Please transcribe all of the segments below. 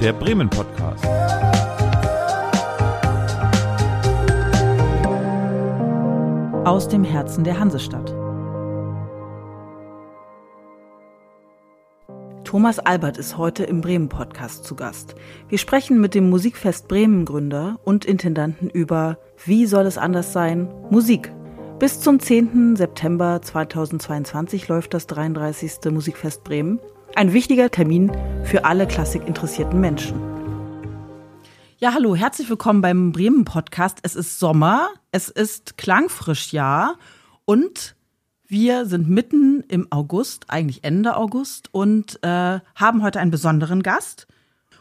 der Bremen Podcast. Aus dem Herzen der Hansestadt. Thomas Albert ist heute im Bremen-Podcast zu Gast. Wir sprechen mit dem Musikfest Bremen-Gründer und Intendanten über, wie soll es anders sein, Musik. Bis zum 10. September 2022 läuft das 33. Musikfest Bremen. Ein wichtiger Termin für alle klassikinteressierten Menschen. Ja, hallo, herzlich willkommen beim Bremen-Podcast. Es ist Sommer, es ist Klangfrischjahr und wir sind mitten im August, eigentlich Ende August, und haben heute einen besonderen Gast,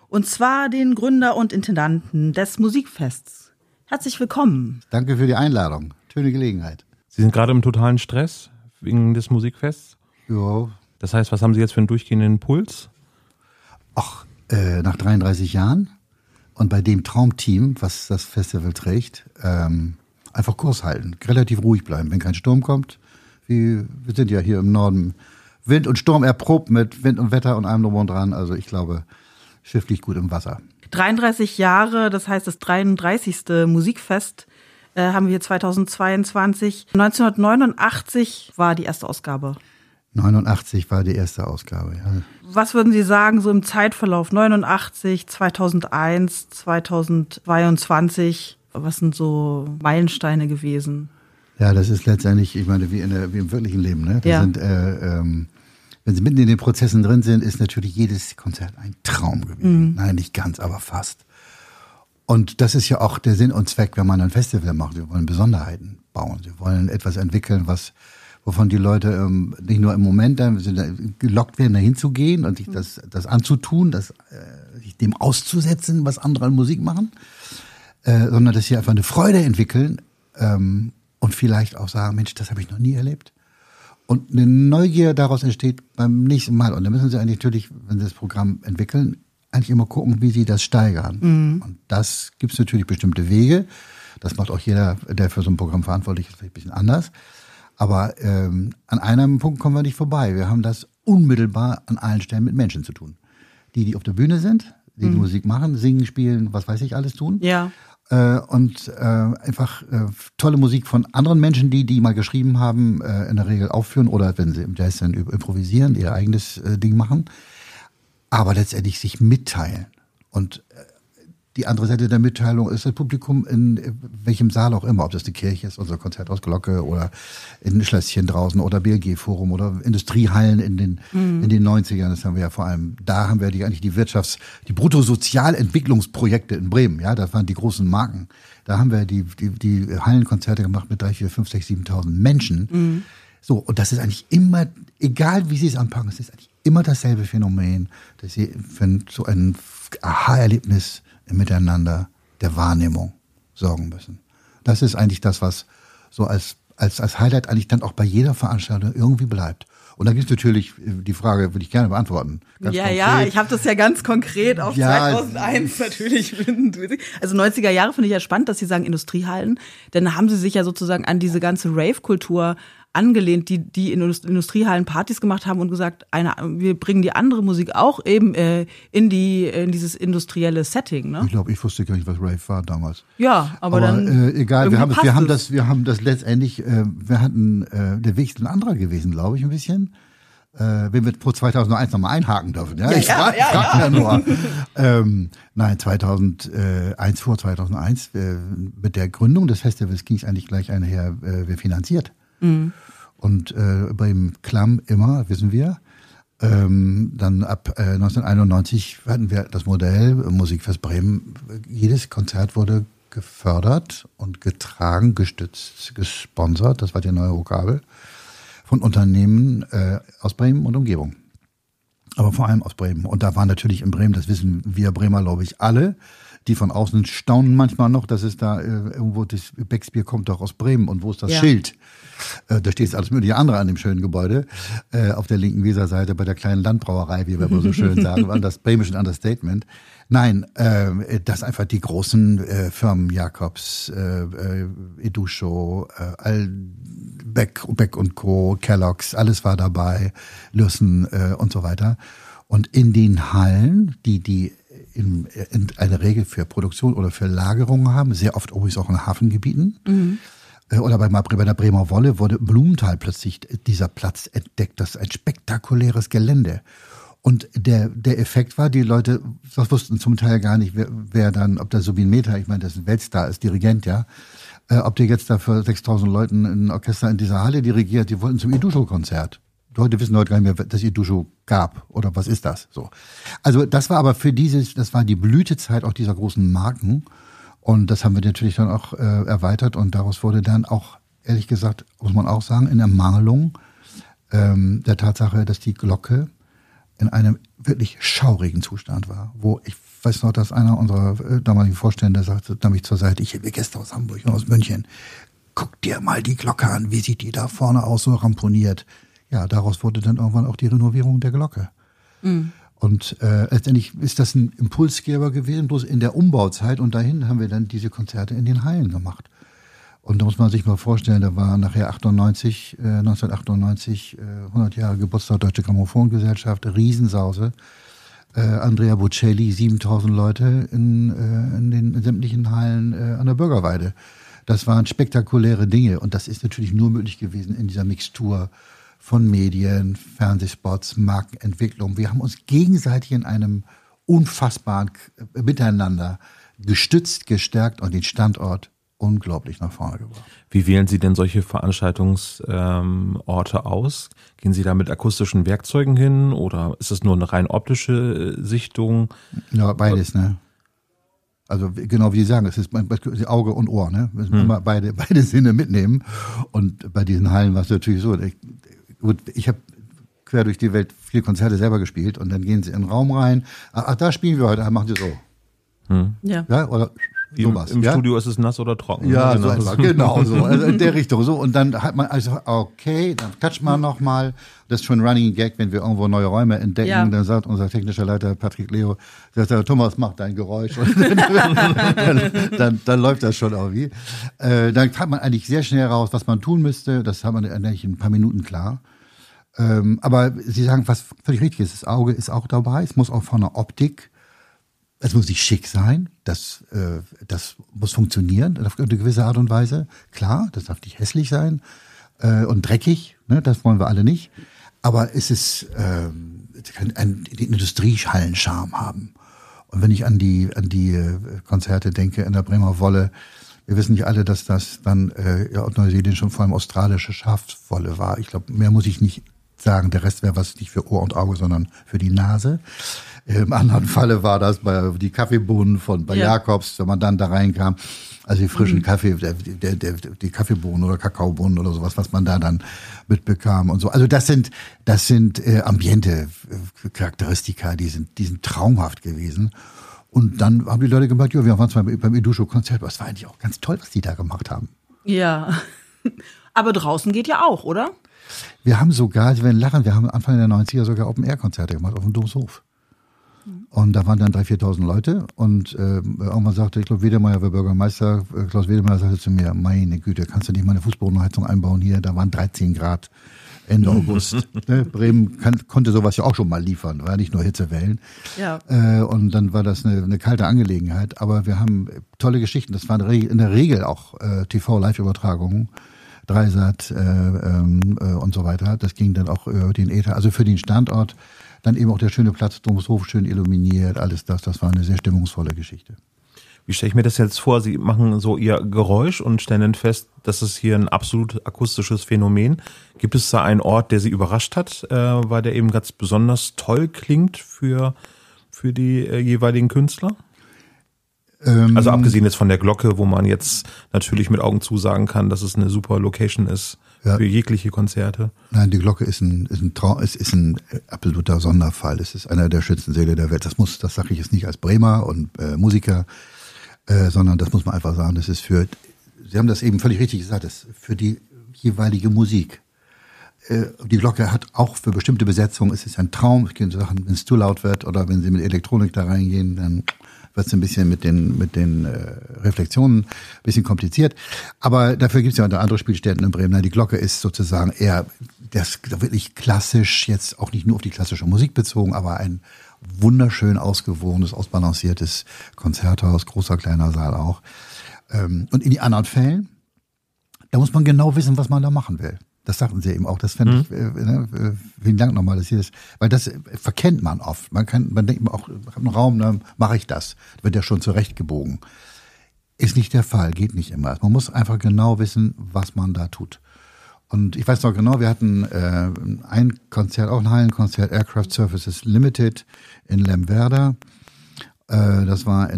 und zwar den Gründer und Intendanten des Musikfests. Herzlich willkommen. Danke für die Einladung. Schöne Gelegenheit. Sie sind gerade im totalen Stress wegen des Musikfests? Ja. Das heißt, was haben Sie jetzt für einen durchgehenden Puls? Ach, nach 33 Jahren und bei dem Traumteam, was das Festival trägt, einfach Kurs halten, relativ ruhig bleiben, wenn kein Sturm kommt. Wir sind ja hier im Norden Wind und Sturm erprobt, mit Wind und Wetter und allem drum und dran. Also ich glaube, Schiff liegt gut im Wasser. 33 Jahre, das heißt das 33. Musikfest haben wir 2022. 1989 war die erste Ausgabe. 89 war die erste Ausgabe, ja. Was würden Sie sagen, so im Zeitverlauf 89, 2001, 2022, was sind so Meilensteine gewesen? Ja, das ist letztendlich, ich meine, wie im wirklichen Leben, ne? Da sind, wenn Sie mitten in den Prozessen drin sind, ist natürlich jedes Konzert ein Traum gewesen. Mhm. Nein, nicht ganz, aber fast. Und das ist ja auch der Sinn und Zweck, wenn man ein Festival macht. Wir wollen Besonderheiten bauen. Wir wollen etwas entwickeln, wovon die Leute nicht nur im Moment dann gelockt werden, da hinzugehen und sich das anzutun, sich dem auszusetzen, was andere an Musik machen, sondern dass sie einfach eine Freude entwickeln, und vielleicht auch sagen, Mensch, das habe ich noch nie erlebt. Und eine Neugier daraus entsteht beim nächsten Mal. Und da müssen Sie eigentlich natürlich, wenn Sie das Programm entwickeln, eigentlich immer gucken, wie Sie das steigern. Mhm. Und das gibt es natürlich bestimmte Wege. Das macht auch jeder, der für so ein Programm verantwortlich ist, vielleicht ein bisschen anders. Aber an einem Punkt kommen wir nicht vorbei. Wir haben das unmittelbar an allen Stellen mit Menschen zu tun. Die auf der Bühne sind, die Musik machen, singen, spielen, was weiß ich alles tun. Ja. Und einfach tolle Musik von anderen Menschen, die mal geschrieben haben, in der Regel aufführen oder wenn sie im Jazz dann improvisieren, ihr eigenes Ding machen. Aber letztendlich sich mitteilen. Und die andere Seite der Mitteilung ist das Publikum in welchem Saal auch immer, ob das eine Kirche ist, unser Konzerthaus Glocke oder in Schlösschen draußen oder BLG-Forum oder Industriehallen in den 90ern. Das haben wir ja vor allem, da haben wir die Bruttosozialentwicklungsprojekte in Bremen, ja, das waren die großen Marken. Da haben wir die Hallenkonzerte gemacht mit 3.000, 4.000, 5.000, 6.000, 7.000 Menschen. Mhm. So, und das ist eigentlich immer, egal wie Sie es anpacken, es ist eigentlich immer dasselbe Phänomen, dass Sie, wenn so ein Aha-Erlebnis im Miteinander der Wahrnehmung sorgen müssen. Das ist eigentlich das, was so als Highlight eigentlich dann auch bei jeder Veranstaltung irgendwie bleibt. Und da gibt es natürlich die Frage, würde ich gerne beantworten. Ja, ich habe das ja ganz konkret auf 2001 natürlich. Also 90er Jahre finde ich ja spannend, dass Sie sagen Industriehallen. Denn da haben Sie sich ja sozusagen an diese ganze Rave-Kultur angelehnt, die in Industriehallen Partys gemacht haben und gesagt, wir bringen die andere Musik auch eben in dieses industrielle Setting. Ne? Ich glaube, ich wusste gar nicht, was Rave war damals. Ja, aber dann egal, wir haben das letztendlich, wir hatten, der Weg ist ein anderer gewesen, glaube ich, ein bisschen. Wenn wir pro 2001 nochmal einhaken dürfen. Ja? Ich frage nur. 2001, mit der Gründung des Festivals ging es eigentlich gleich einher, wer finanziert. Mhm. Und beim Klamm immer, wissen wir, dann ab 1991 hatten wir das Modell Musikfest Bremen. Jedes Konzert wurde gefördert und getragen, gestützt, gesponsert, das war die neue Vokabel, von Unternehmen aus Bremen und Umgebung. Aber vor allem aus Bremen. Und da waren natürlich in Bremen, das wissen wir Bremer, glaube ich, alle, die von außen staunen manchmal noch, dass es da irgendwo, das Becksbier kommt doch aus Bremen und wo ist das Schild? Da steht alles mögliche andere an dem schönen Gebäude. Auf der linken Weserseite bei der kleinen Landbrauerei, wie wir immer so schön sagen, an das bremische Understatement. Nein, dass einfach die großen Firmen, Jakobs, Eduscho, Beck und Co., Kellogg's, alles war dabei, Lüssen und so weiter. Und in den Hallen, die in einer Regel für Produktion oder für Lagerungen haben, sehr oft übrigens auch in Hafengebieten. Mhm. Oder bei der Bremer Wolle wurde Blumenthal plötzlich dieser Platz entdeckt. Das ist ein spektakuläres Gelände. Und der Effekt war, die Leute, das wussten zum Teil gar nicht, wer dann, ob der Zubin Mehta, ich meine, das ist ein Weltstar, ist Dirigent, ja, ob der jetzt da für 6.000 Leuten ein Orchester in dieser Halle dirigiert, die wollten zum Eduscho-Konzert. Leute wissen heute gar nicht mehr, dass Eduscho gab oder was ist das? So. Also das war aber für das war die Blütezeit auch dieser großen Marken. Und das haben wir natürlich dann auch erweitert und daraus wurde dann auch, ehrlich gesagt, muss man auch sagen, in Ermangelung der Tatsache, dass die Glocke in einem wirklich schaurigen Zustand war, wo ich weiß noch, dass einer unserer damaligen Vorstände sagte, nahm mich zur Seite, ich habe Gäste aus Hamburg und aus München, guck dir mal die Glocke an, wie sieht die da vorne aus, so ramponiert. Ja, daraus wurde dann irgendwann auch die Renovierung der Glocke. Mhm. Und letztendlich ist das ein Impulsgeber gewesen, bloß in der Umbauzeit. Und dahin haben wir dann diese Konzerte in den Hallen gemacht. Und da muss man sich mal vorstellen, da war nachher 1998, 100 Jahre Geburtstag Deutsche Grammophongesellschaft, Riesensause. Andrea Bocelli, 7000 Leute in den sämtlichen Hallen an der Bürgerweide. Das waren spektakuläre Dinge. Und das ist natürlich nur möglich gewesen in dieser Mixtur von Medien, Fernsehspots, Markenentwicklung. Wir haben uns gegenseitig in einem unfassbaren Miteinander gestützt, gestärkt und den Standort unglaublich nach vorne gebracht. Wie wählen Sie denn solche Veranstaltungsorte aus? Gehen Sie da mit akustischen Werkzeugen hin oder ist es nur eine rein optische Sichtung? Ja, beides, ne? Also genau wie Sie sagen, es ist Auge und Ohr, ne? Wir müssen immer beide Sinne mitnehmen. Und bei diesen Hallen war es natürlich so, ich habe quer durch die Welt viele Konzerte selber gespielt und dann gehen sie in den Raum rein. Ach, da spielen wir heute, dann machen sie so. Ja, oder sowas. Im Studio ist es nass oder trocken. Ja, genau so. Einfach, genau so. Also in der Richtung so. Und dann hat man also, okay, dann klatscht man nochmal. Das ist schon ein Running Gag, wenn wir irgendwo neue Räume entdecken. Ja. Dann sagt unser technischer Leiter Patrick Leo, sagt, Thomas, mach dein Geräusch. Und dann läuft das schon irgendwie. Dann hat man eigentlich sehr schnell raus, was man tun müsste. Das hat man eigentlich in ein paar Minuten klar. Aber Sie sagen, was völlig richtig ist, das Auge ist auch dabei. Es muss auch von der Optik, es muss nicht schick sein, das muss funktionieren auf eine gewisse Art und Weise. Klar, das darf nicht hässlich sein und dreckig, ne, das wollen wir alle nicht. Aber es ist, kann den Industriehallen-Charme haben. Und wenn ich an die Konzerte denke in der Bremer Wolle, wir wissen nicht alle, dass das dann aus Neuseeland schon vor allem australische Schafswolle war. Ich glaube, mehr muss ich nicht sagen. Der Rest wäre was nicht für Ohr und Auge, sondern für die Nase. Im anderen Falle war das die Kaffeebohnen bei Jakobs, wenn man dann da reinkam. Also die frischen Kaffee, die Kaffeebohnen oder Kakaobohnen oder sowas, was man da dann mitbekam und so. Also das sind ambiente Charakteristika, die sind traumhaft gewesen. Und dann haben die Leute gemerkt, ja, wir waren zwar beim Eduscho-Konzert, aber es war eigentlich auch ganz toll, was die da gemacht haben. Ja, aber draußen geht ja auch, oder? Wir haben sogar, Sie werden lachen, wir haben Anfang der 90er sogar Open-Air-Konzerte gemacht auf dem Domshof. Und da waren dann 3.000, 4.000 Leute und irgendwann sagte, ich glaube, Wedemeyer war Bürgermeister, Klaus Wedemeyer sagte zu mir, meine Güte, kannst du nicht mal eine Fußbodenheizung einbauen hier? Da waren 13 Grad Ende August. Ne? Bremen konnte sowas ja auch schon mal liefern, war nicht nur Hitzewellen. Ja. Und dann war das eine kalte Angelegenheit, aber wir haben tolle Geschichten, das waren in der Regel auch TV-Live-Übertragungen, Dreisat und so weiter, das ging dann auch über den Äther, also für den Standort. Dann eben auch der schöne Platz, Domshof, schön illuminiert, alles das war eine sehr stimmungsvolle Geschichte. Wie stelle ich mir das jetzt vor? Sie machen so Ihr Geräusch und stellen dann fest, das ist hier ein absolut akustisches Phänomen. Gibt es da einen Ort, der Sie überrascht hat, weil der eben ganz besonders toll klingt für die jeweiligen Künstler? Also abgesehen jetzt von der Glocke, wo man jetzt natürlich mit Augen zusagen kann, dass es eine super Location ist für jegliche Konzerte. Nein, die Glocke ist ein absoluter Sonderfall. Es ist einer der Schützensäle der Welt. Das sage ich jetzt nicht als Bremer und Musiker, sondern das muss man einfach sagen. Das ist Sie haben das eben völlig richtig gesagt, das ist für die jeweilige Musik. Die Glocke hat auch für bestimmte Besetzungen, es ist ein Traum, wenn es zu laut wird oder wenn Sie mit Elektronik da reingehen, dann wird es ein bisschen mit den Reflexionen ein bisschen kompliziert. Aber dafür gibt es ja auch andere Spielstätten in Bremen. Die Glocke ist sozusagen eher das wirklich klassisch, jetzt auch nicht nur auf die klassische Musik bezogen, aber ein wunderschön ausgewogenes, ausbalanciertes Konzerthaus, großer, kleiner Saal auch. Und in die anderen Fällen, da muss man genau wissen, was man da machen will. Das sagten sie eben auch. Das fände ich, vielen Dank nochmal, dass ihr das, weil das verkennt man oft. Man denkt auch, ich habe einen Raum, dann mache ich das. Wird ja schon zurechtgebogen. Ist nicht der Fall, geht nicht immer. Man muss einfach genau wissen, was man da tut. Und ich weiß noch genau, wir hatten ein Konzert, auch ein Hallenkonzert, Aircraft Services Limited in Lemwerder. Das war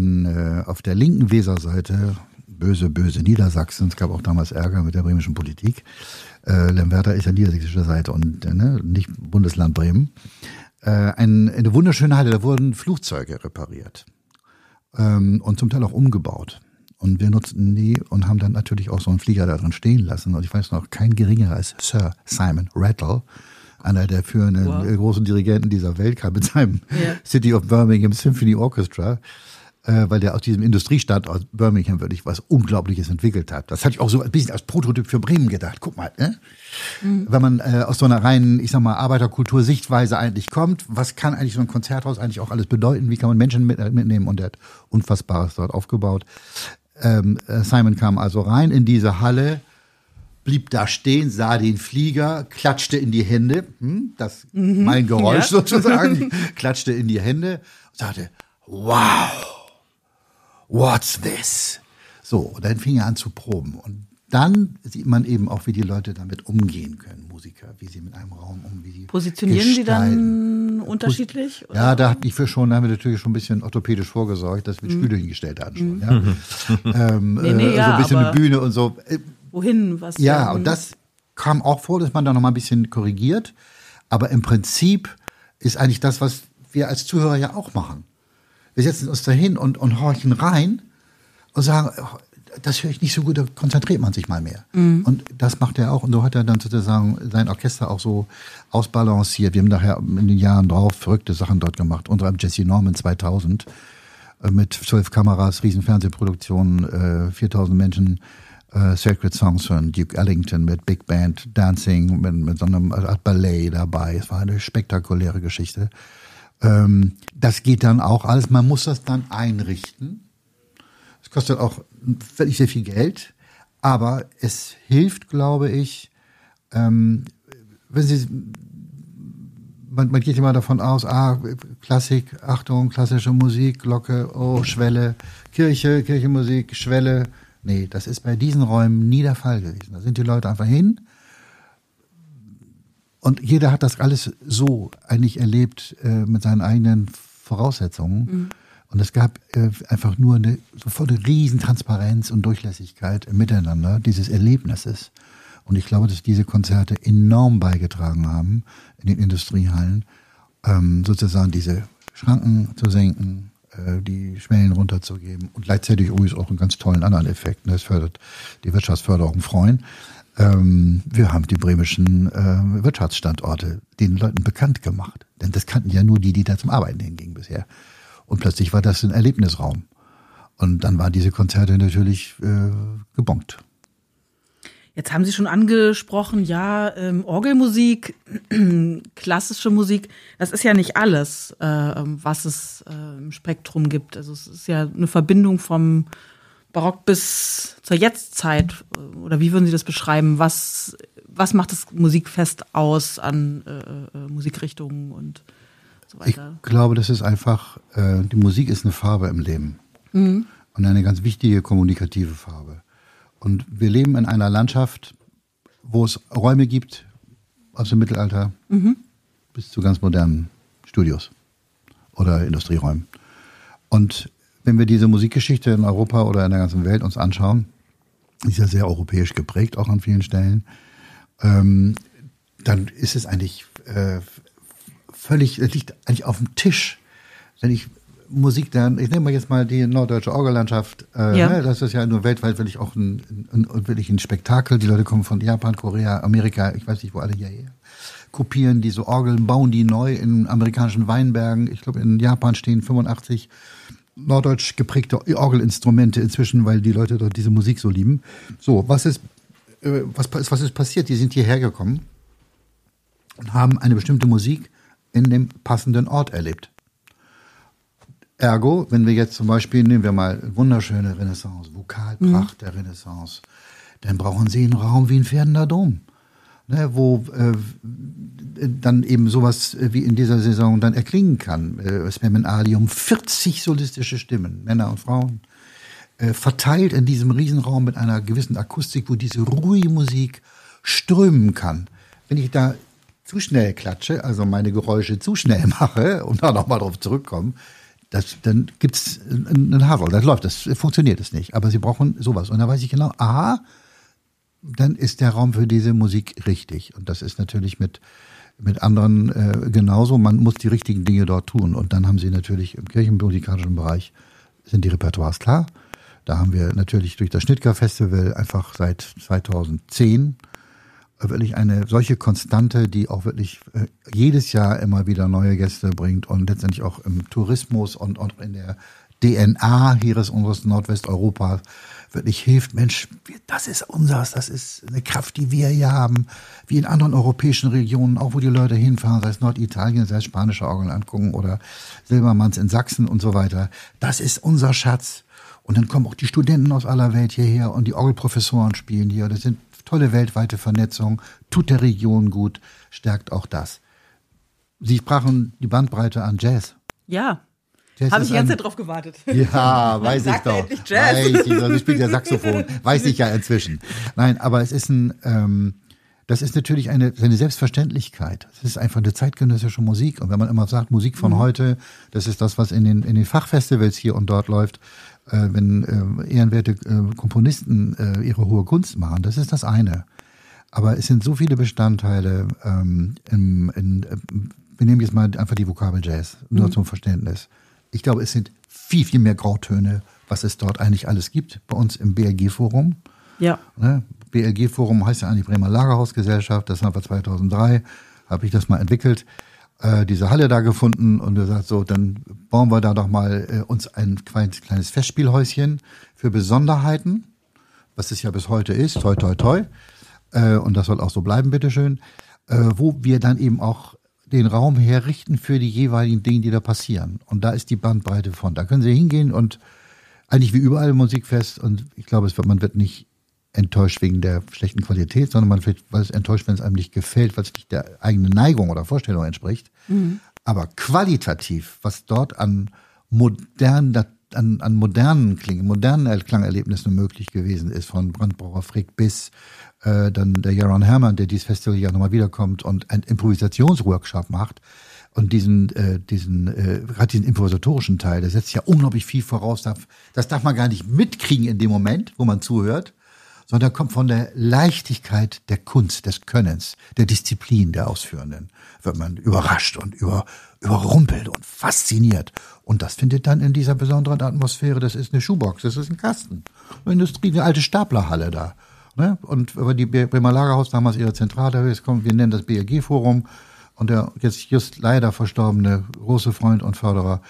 auf der linken Weserseite, böse, böse Niedersachsen. Es gab auch damals Ärger mit der bremischen Politik. Lemwerder ist ja niedersächsische Seite und nicht Bundesland Bremen. Eine wunderschöne Halle, da wurden Flugzeuge repariert und zum Teil auch umgebaut. Und wir nutzten die und haben dann natürlich auch so einen Flieger da drin stehen lassen. Und ich weiß noch, kein geringerer als Sir Simon Rattle, einer der führenden großen Dirigenten dieser Welt, kam mit seinem City of Birmingham Symphony Orchestra, weil der aus diesem Industriestadt aus Birmingham wirklich was Unglaubliches entwickelt hat. Das hatte ich auch so ein bisschen als Prototyp für Bremen gedacht. Guck mal, ne? Wenn man aus so einer reinen, ich sag mal, Arbeiterkultur-Sichtweise eigentlich kommt, was kann eigentlich so ein Konzerthaus eigentlich auch alles bedeuten? Wie kann man Menschen mitnehmen? Und er hat Unfassbares dort aufgebaut. Simon kam also rein in diese Halle, blieb da stehen, sah den Flieger, klatschte in die Hände, mein Geräusch sozusagen, klatschte in die Hände und sagte, wow, what's this? So, und dann fing er an zu proben. Und dann sieht man eben auch, wie die Leute damit umgehen können, Musiker, wie sie mit einem Raum umgehen. Positionieren sie dann unterschiedlich? Oder? Ja, da haben wir natürlich schon ein bisschen orthopädisch vorgesorgt, dass wir Stühle hingestellt haben schon. Ja? So ein bisschen eine Bühne und so. Wohin, was? Ja, und das kam auch vor, dass man da nochmal ein bisschen korrigiert. Aber im Prinzip ist eigentlich das, was wir als Zuhörer ja auch machen. Wir setzen uns dahin und horchen rein und sagen, das höre ich nicht so gut, da konzentriert man sich mal mehr. Und das macht er auch. Und so hat er dann sozusagen sein Orchester auch so ausbalanciert. Wir haben nachher in den Jahren drauf verrückte Sachen dort gemacht. Unter anderem Jesse Norman 2000 mit 12 Kameras, riesen Fernsehproduktionen, 4000 Menschen, Sacred Songs von Duke Ellington mit Big Band, Dancing, mit so einem Art Ballet dabei. Es war eine spektakuläre Geschichte. Das geht dann auch alles. Man muss das dann einrichten. Es kostet auch wirklich sehr viel Geld, aber es hilft, glaube ich, man geht immer davon aus, Klassik, Achtung, klassische Musik, Glocke, Schwelle, Kirche, Kirchenmusik, Schwelle. Nee, das ist bei diesen Räumen nie der Fall gewesen. Da sind die Leute einfach hin und jeder hat das alles so eigentlich erlebt mit seinen eigenen Voraussetzungen. Und es gab einfach nur sofort eine riesen Transparenz und Durchlässigkeit im Miteinander dieses Erlebnisses. Und ich glaube, dass diese Konzerte enorm beigetragen haben, in den Industriehallen, sozusagen diese Schranken zu senken, die Schwellen runterzugeben und gleichzeitig übrigens auch einen ganz tollen anderen Effekt. Das fördert die Wirtschaftsförderung freuen. Wir haben die bremischen Wirtschaftsstandorte den Leuten bekannt gemacht. Denn das kannten ja nur die da zum Arbeiten hingingen bisher. Und plötzlich war das ein Erlebnisraum. Und dann waren diese Konzerte natürlich gebongt. Jetzt haben Sie schon angesprochen, Orgelmusik, klassische Musik, das ist ja nicht alles, was es im Spektrum gibt. Also es ist ja eine Verbindung vom Barock bis zur Jetztzeit. Oder wie würden Sie das beschreiben? Was macht das Musikfest aus an Musikrichtungen und so weiter? Ich glaube, das ist einfach, die Musik ist eine Farbe im Leben. Und eine ganz wichtige kommunikative Farbe. Und wir leben in einer Landschaft, wo es Räume gibt, aus dem Mittelalter bis zu ganz modernen Studios oder Industrieräumen. Und wenn wir diese Musikgeschichte in Europa oder in der ganzen Welt uns anschauen, ist ja sehr europäisch geprägt, auch an vielen Stellen, dann ist es eigentlich das liegt eigentlich auf dem Tisch. Wenn ich Musik ich nehme jetzt mal die norddeutsche Orgellandschaft, das ist ja nur weltweit wirklich auch ein Spektakel. Die Leute kommen von Japan, Korea, Amerika, ich weiß nicht wo alle hierher. Kopieren diese Orgeln, bauen die neu in amerikanischen Weinbergen. Ich glaube in Japan stehen 85 norddeutsch geprägte Orgelinstrumente inzwischen, weil die Leute dort diese Musik so lieben. So, was ist passiert? Die sind hierher gekommen und haben eine bestimmte Musik in dem passenden Ort erlebt. Ergo, wenn wir jetzt zum Beispiel, nehmen wir mal wunderschöne Renaissance, Vokalpracht der Renaissance, dann brauchen Sie einen Raum wie ein Pferdener Dom, ne, wo dann eben sowas wie in dieser Saison dann erklingen kann. Spermenalium, 40 solistische Stimmen, Männer und Frauen, verteilt in diesem Riesenraum mit einer gewissen Akustik, wo diese ruhige Musik strömen kann. Wenn ich da zu schnell klatsche, also meine Geräusche zu schnell mache und da nochmal drauf zurückkomme, dann gibt's einen Havel, das funktioniert es nicht. Aber sie brauchen sowas. Und da weiß ich genau, aha, dann ist der Raum für diese Musik richtig. Und das ist natürlich mit anderen genauso. Man muss die richtigen Dinge dort tun. Und dann haben sie natürlich im kirchenmusikalischen Bereich sind die Repertoires klar. Da haben wir natürlich durch das Schnittger-Festival einfach seit 2010 wirklich eine solche Konstante, die auch wirklich jedes Jahr immer wieder neue Gäste bringt und letztendlich auch im Tourismus und in der DNA hier ist unseres Nordwesteuropas wirklich hilft. Mensch, das ist unseres, das ist eine Kraft, die wir hier haben, wie in anderen europäischen Regionen, auch wo die Leute hinfahren, sei es Norditalien, sei es spanische Orgeln angucken oder Silbermanns in Sachsen und so weiter. Das ist unser Schatz. Und dann kommen auch die Studenten aus aller Welt hierher und die Orgelprofessoren spielen hier. Das sind tolle weltweite Vernetzung, tut der Region gut, stärkt auch das. Sie sprachen die Bandbreite an Jazz. Ja, habe ich die ganze Zeit drauf gewartet. Ja, weiß ich doch. Ich spiele ja Saxophon, weiß ich ja inzwischen. Nein, aber es ist das ist natürlich eine Selbstverständlichkeit. Es ist einfach eine zeitgenössische Musik. Und wenn man immer sagt, Musik von heute, das ist das, was in den Fachfestivals hier und dort läuft, wenn ehrenwerte Komponisten ihre hohe Kunst machen, das ist das eine. Aber es sind so viele Bestandteile, wir nehmen jetzt mal einfach die Vokabel Jazz, nur zum Verständnis. Ich glaube, es sind viel, viel mehr Grautöne, was es dort eigentlich alles gibt, bei uns im BLG-Forum. Ja. Ne? BLG-Forum heißt ja eigentlich Bremer Lagerhausgesellschaft, das haben wir 2003, habe ich das mal entwickelt. Diese Halle da gefunden und gesagt, so, dann bauen wir da doch mal uns ein kleines Festspielhäuschen für Besonderheiten, was es ja bis heute ist, toi, toi, toi. Und das soll auch so bleiben, bitteschön. Wo wir dann eben auch den Raum herrichten für die jeweiligen Dinge, die da passieren. Und da ist die Bandbreite von. Da können Sie hingehen und eigentlich wie überall im Musikfest. Und ich glaube, man wird nicht enttäuscht wegen der schlechten Qualität, sondern man wird enttäuscht, wenn es einem nicht gefällt, weil es nicht der eigenen Neigung oder Vorstellung entspricht. Mhm. Aber qualitativ, was dort an modernen Klangerlebnissen möglich gewesen ist, von Brandbauer Frick bis dann der Jaron Herrmann, der dieses Festival ja nochmal wiederkommt und einen Improvisationsworkshop macht und diesen improvisatorischen Teil, der setzt ja unglaublich viel voraus. Das darf man gar nicht mitkriegen in dem Moment, wo man zuhört, sondern kommt von der Leichtigkeit der Kunst, des Könnens, der Disziplin der Ausführenden. Wird man überrascht und überrumpelt und fasziniert. Und das findet dann in dieser besonderen Atmosphäre, das ist eine Schuhbox, das ist ein Kasten, eine Industrie, eine alte Staplerhalle da. Ne? Und über die Bremer Lagerhaus, damals ihre Zentrale, wir nennen das BLG-Forum, und der jetzt leider verstorbene große Freund und Förderer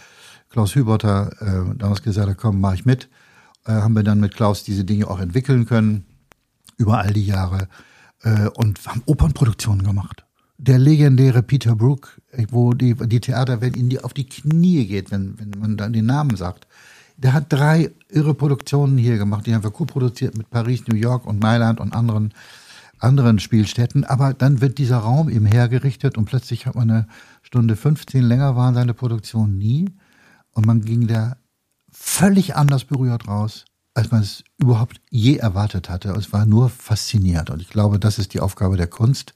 Klaus Hüberter, damals gesagt hat, komm, mach ich mit, haben wir dann mit Klaus diese Dinge auch entwickeln können über all die Jahre und haben Opernproduktionen gemacht. Der legendäre Peter Brook, wo die Theater, wenn ihnen auf die Knie geht, wenn man dann den Namen sagt, der hat 3 irre Produktionen hier gemacht, die haben wir co-produziert mit Paris, New York und Mailand und anderen Spielstätten, aber dann wird dieser Raum eben hergerichtet und plötzlich hat man eine Stunde 15, länger waren seine Produktionen nie und man ging da völlig anders berührt raus, als man es überhaupt je erwartet hatte. Es war nur faszinierend. Und ich glaube, das ist die Aufgabe der Kunst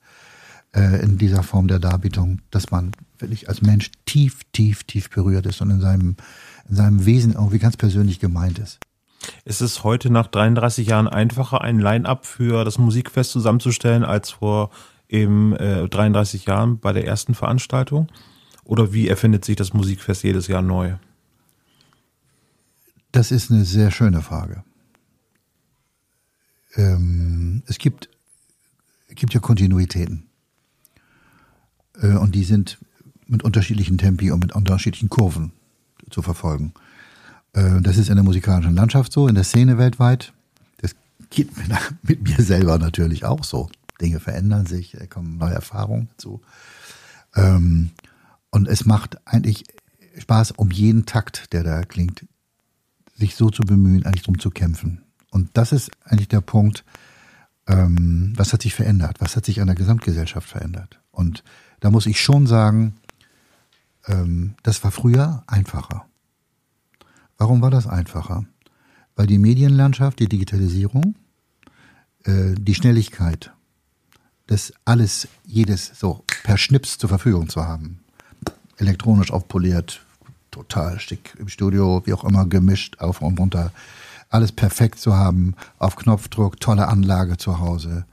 in dieser Form der Darbietung, dass man wirklich als Mensch tief, tief, tief berührt ist und in seinem Wesen irgendwie ganz persönlich gemeint ist. Ist es heute nach 33 Jahren einfacher, ein Line-up für das Musikfest zusammenzustellen, als vor eben 33 Jahren bei der ersten Veranstaltung? Oder wie erfindet sich das Musikfest jedes Jahr neu? Das ist eine sehr schöne Frage. Es gibt ja Kontinuitäten. Und die sind mit unterschiedlichen Tempi und mit unterschiedlichen Kurven zu verfolgen. Das ist in der musikalischen Landschaft so, in der Szene weltweit. Das geht mit mir selber natürlich auch so. Dinge verändern sich, kommen neue Erfahrungen dazu. Und es macht eigentlich Spaß, um jeden Takt, der da klingt, sich so zu bemühen, eigentlich drum zu kämpfen. Und das ist eigentlich der Punkt, was hat sich verändert? Was hat sich an der Gesamtgesellschaft verändert? Und da muss ich schon sagen, das war früher einfacher. Warum war das einfacher? Weil die Medienlandschaft, die Digitalisierung, die Schnelligkeit, das alles, jedes so per Schnips zur Verfügung zu haben, elektronisch aufpoliert, total schick im Studio, wie auch immer, gemischt, auf und runter, alles perfekt zu haben, auf Knopfdruck, tolle Anlage zu Hause.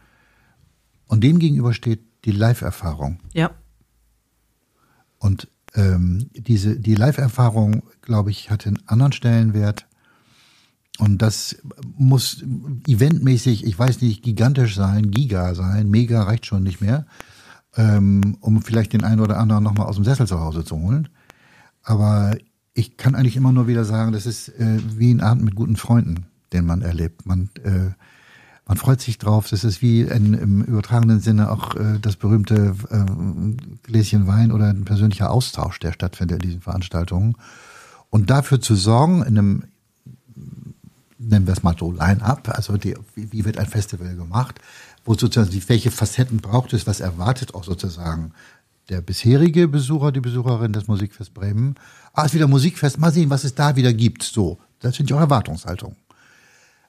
Und dem gegenüber steht die Live-Erfahrung. Ja. Und die Live-Erfahrung, glaube ich, hat einen anderen Stellenwert. Und das muss eventmäßig, ich weiß nicht, gigantisch sein, giga sein, mega reicht schon nicht mehr, um vielleicht den einen oder anderen nochmal aus dem Sessel zu Hause zu holen. Aber ich kann eigentlich immer nur wieder sagen, das ist wie ein Abend mit guten Freunden, den man erlebt. Man freut sich drauf, das ist wie im übertragenen Sinne auch das berühmte Gläschen Wein oder ein persönlicher Austausch, der stattfindet in diesen Veranstaltungen. Und dafür zu sorgen, in einem, nennen wir es mal so, Line-Up, also wie wird ein Festival gemacht, wo sozusagen welche Facetten braucht es, was erwartet auch sozusagen der bisherige Besucher, die Besucherin des Musikfest Bremen. Ist wieder Musikfest, mal sehen, was es da wieder gibt. So, das finde ich auch Erwartungshaltung.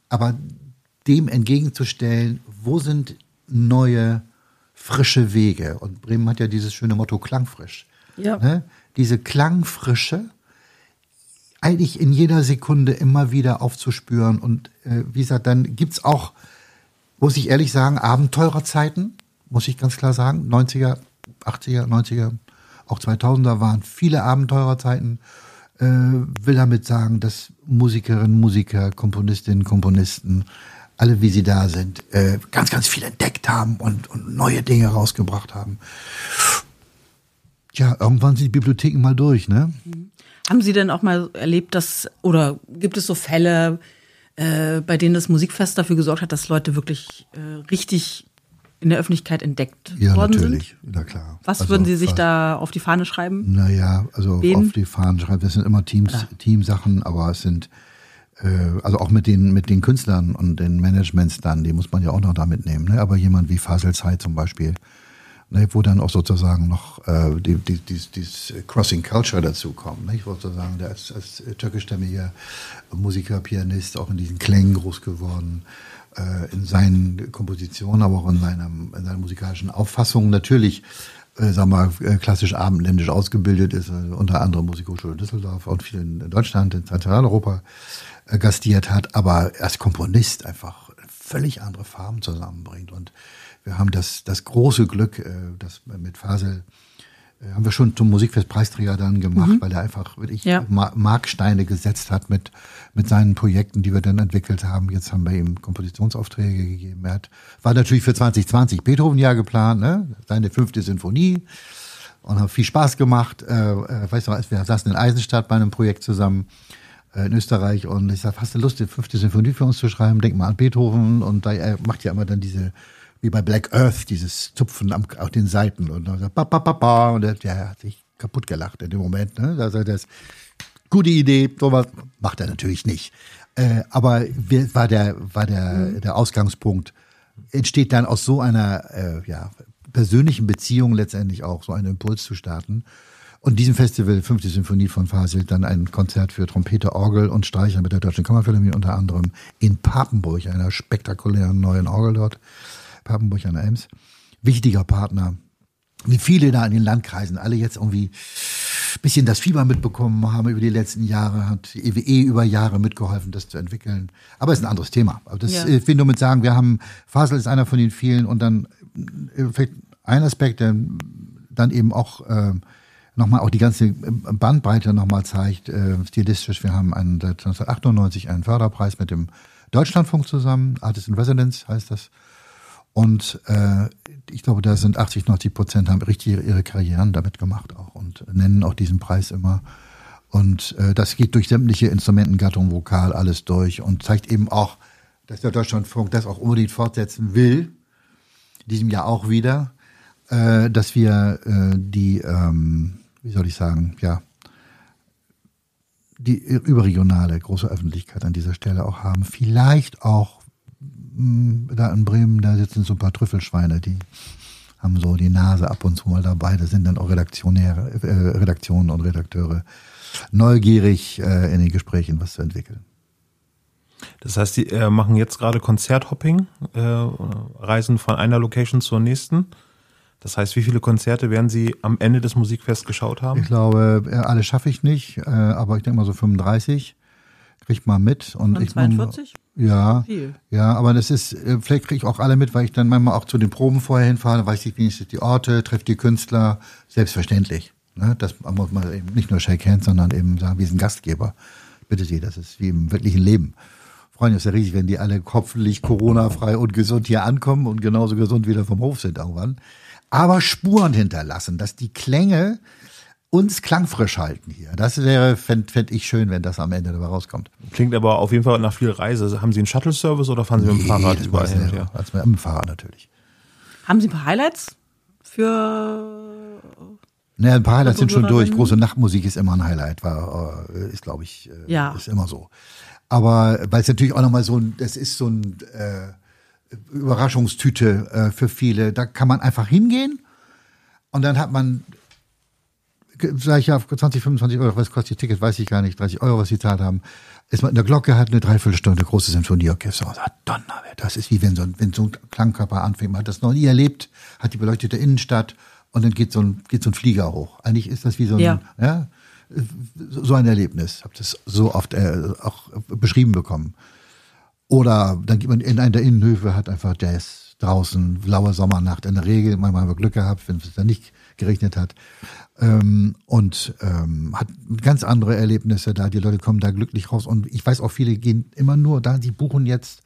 Aber dem entgegenzustellen, wo sind neue, frische Wege? Und Bremen hat ja dieses schöne Motto klangfrisch. Ja. Ne? Diese Klangfrische eigentlich in jeder Sekunde immer wieder aufzuspüren. Und wie gesagt, dann gibt's auch, muss ich ehrlich sagen, Abenteurerzeiten, muss ich ganz klar sagen. 90er, 80er, 90er, auch 2000er waren viele Abenteurerzeiten. Will damit sagen, dass Musikerinnen, Musiker, Komponistinnen, Komponisten, alle wie sie da sind, ganz, ganz viel entdeckt haben und neue Dinge rausgebracht haben. Tja, irgendwann sind die Bibliotheken mal durch, ne? Mhm. Haben Sie denn auch mal erlebt, dass, oder gibt es so Fälle, bei denen das Musikfest dafür gesorgt hat, dass Leute wirklich richtig in der Öffentlichkeit entdeckt worden sind? Ja, natürlich, na klar. Was würden Sie sich da auf die Fahne schreiben? Naja, also auf die Fahne schreiben, das sind immer Teamsachen, aber es sind, also auch mit den Künstlern und den Managements dann, die muss man ja auch noch da mitnehmen, ne? Aber jemand wie Fazıl Say zum Beispiel, nicht, wo dann auch sozusagen noch dieses Crossing Culture dazu kommt. Nicht? Sozusagen, der als türkischstämmiger Musiker, Pianist, auch in diesen Klängen groß geworden, in seinen Kompositionen, aber auch in seiner musikalischen Auffassung natürlich, klassisch abendländisch ausgebildet ist, unter anderem Musikhochschule Düsseldorf und viel in Deutschland, in Zentraleuropa gastiert hat, aber als Komponist einfach völlig andere Farben zusammenbringt. Und wir haben das große Glück, das mit Fazıl haben wir schon zum Musikfestpreisträger dann gemacht, weil er einfach wirklich Marksteine gesetzt hat mit seinen Projekten, die wir dann entwickelt haben. Jetzt haben wir ihm Kompositionsaufträge gegeben. Er war natürlich für 2020 Beethoven-Jahr geplant, ne? Seine 5. Sinfonie, und hat viel Spaß gemacht. Weißt du, wir saßen in Eisenstadt bei einem Projekt zusammen in Österreich, und ich sag, hast du Lust, die 5. Sinfonie für uns zu schreiben? Denk mal an Beethoven, und da er macht ja immer dann diese, wie bei Black Earth, dieses Zupfen auf den Seiten, und dann sagt, und der hat sich kaputt gelacht in dem Moment, ne? Da sagt er, das gute Idee, sowas macht er natürlich nicht. Aber war der Ausgangspunkt, entsteht dann aus so einer persönlichen Beziehung letztendlich auch so einen Impuls zu starten. Und diesem Festival 5. Sinfonie von Fazıl, dann ein Konzert für Trompete, Orgel und Streicher mit der Deutschen Kammerphilharmonie unter anderem in Papenburg, einer spektakulären neuen Orgel dort. Papenburg an der Ems, wichtiger Partner, wie viele da in den Landkreisen, alle jetzt irgendwie ein bisschen das Fieber mitbekommen haben über die letzten Jahre, hat EWE über Jahre mitgeholfen, das zu entwickeln. Aber es ist ein anderes Thema. Aber das will ich nur mit sagen, wir haben, Fazıl ist einer von den vielen, und dann vielleicht ein Aspekt, der dann eben auch nochmal auch die ganze Bandbreite nochmal zeigt, stilistisch. Wir haben einen, seit 1998 einen Förderpreis mit dem Deutschlandfunk zusammen, Artist in Residence heißt das. Und ich glaube, da sind 80-90% haben richtig ihre Karrieren damit gemacht auch und nennen auch diesen Preis immer. Und das geht durch sämtliche Instrumentengattungen, Vokal, alles durch, und zeigt eben auch, dass der Deutschlandfunk das auch unbedingt fortsetzen will, in diesem Jahr auch wieder, dass wir die, wie soll ich sagen, die überregionale große Öffentlichkeit an dieser Stelle auch haben. Vielleicht auch da in Bremen, da sitzen so ein paar Trüffelschweine, die haben so die Nase ab und zu mal dabei. Das sind dann auch Redaktionen und Redakteure neugierig in den Gesprächen was zu entwickeln. Das heißt, die machen jetzt gerade Konzerthopping, reisen von einer Location zur nächsten. Das heißt, wie viele Konzerte werden Sie am Ende des Musikfests geschaut haben? Ich glaube, alle schaffe ich nicht, aber ich denke mal so 35 kriegt man mit. Und 42? Ja, viel. Ja, aber das ist, vielleicht kriege ich auch alle mit, weil ich dann manchmal auch zu den Proben vorher hinfahre, weiß ich wenigstens die Orte, treffe die Künstler, selbstverständlich. Ne? Das muss man eben nicht nur Shake Hands, sondern eben sagen, wir sind Gastgeber. Bitte Sie, das ist wie im wirklichen Leben. Freunde, das ist ja riesig, wenn die alle hoffentlich coronafrei und gesund hier ankommen und genauso gesund wieder vom Hof sind irgendwann. Aber Spuren hinterlassen, dass die Klänge uns klangfrisch halten hier. Das wäre, fände ich schön, wenn das am Ende dabei rauskommt. Klingt aber auf jeden Fall nach viel Reise. Haben Sie einen Shuttle-Service oder fahren Sie mit dem Fahrrad überall hin? Ja, als mit dem Fahrrad natürlich. Haben Sie ein paar Highlights für... Naja, ein paar Highlights sind schon durch. Große Nachtmusik ist immer ein Highlight, ist glaube ich, ja. Ist immer so. Aber weil es natürlich auch nochmal so ein, das ist so ein... Überraschungstüte für viele. Da kann man einfach hingehen und dann hat man, sage ich ja, 20, 25 Euro, was kostet das Ticket, weiß ich gar nicht, 30 Euro, was sie gezahlt haben. Ist man in der Glocke, hat eine Dreiviertelstunde große Symphonieorchester und sagt, Donnerwetter, das ist wie wenn so ein Klangkörper anfängt. Man hat das noch nie erlebt, hat die beleuchtete Innenstadt und dann geht so ein Flieger hoch. Eigentlich ist das wie so ein, ja, so ein Erlebnis. Ich habe das so oft auch beschrieben bekommen. Oder dann geht man in einen der Innenhöfe, hat einfach Jazz draußen, blaue Sommernacht in der Regel. Manchmal haben wir Glück gehabt, wenn es dann nicht geregnet hat. Hat ganz andere Erlebnisse da. Die Leute kommen da glücklich raus. Und ich weiß auch, viele gehen immer nur da. Sie buchen jetzt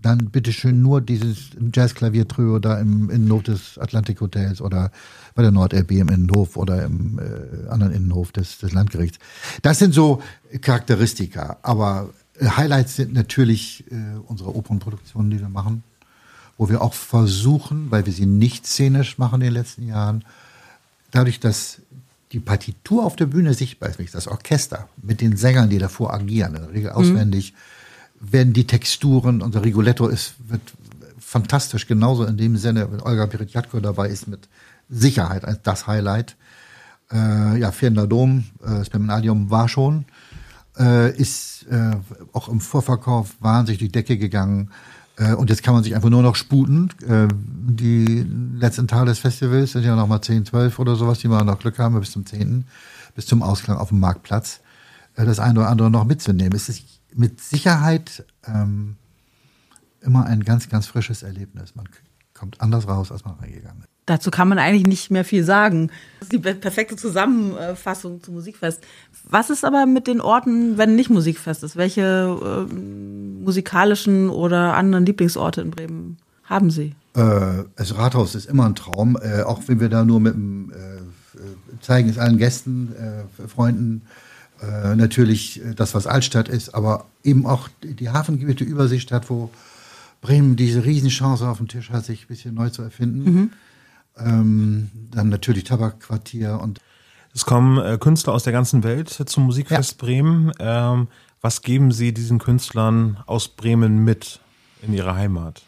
dann bitteschön nur dieses Jazz-Klavier-Trio da im Innenhof des Atlantik-Hotels oder bei der NordLB im Innenhof oder im anderen Innenhof des Landgerichts. Das sind so Charakteristika. Aber Highlights sind natürlich unsere Opernproduktionen, die wir machen, wo wir auch versuchen, weil wir sie nicht szenisch machen in den letzten Jahren, dadurch, dass die Partitur auf der Bühne sichtbar ist, das Orchester mit den Sängern, die davor agieren, in der Regel auswendig, werden die Texturen, unser Rigoletto wird fantastisch, genauso in dem Sinne, wenn Olga Piritjatko dabei ist, mit Sicherheit als das Highlight. Vierender Dom, Speminadium war schon, ist auch im Vorverkauf wahnsinnig durch die Decke gegangen. Und jetzt kann man sich einfach nur noch sputen. Die letzten Tage des Festivals sind ja noch mal 10, 12 oder sowas, die wir noch Glück haben, bis zum 10., bis zum Ausklang auf dem Marktplatz, das eine oder andere noch mitzunehmen. Es ist mit Sicherheit immer ein ganz, ganz frisches Erlebnis. Man kommt anders raus, als man reingegangen ist. Dazu kann man eigentlich nicht mehr viel sagen. Das ist die perfekte Zusammenfassung zum Musikfest. Was ist aber mit den Orten, wenn nicht Musikfest ist? Welche musikalischen oder anderen Lieblingsorte in Bremen haben Sie? Das Rathaus ist immer ein Traum, auch wenn wir da nur mit dem zeigen es allen Gästen, Freunden, natürlich das, was Altstadt ist, aber eben auch die Hafengebiete, Überseestadt, wo Bremen diese Riesenchance auf dem Tisch hat, sich ein bisschen neu zu erfinden. Mhm. Dann natürlich Tabakquartier und es kommen Künstler aus der ganzen Welt zum Musikfest Bremen. Was geben Sie diesen Künstlern aus Bremen mit in ihre Heimat?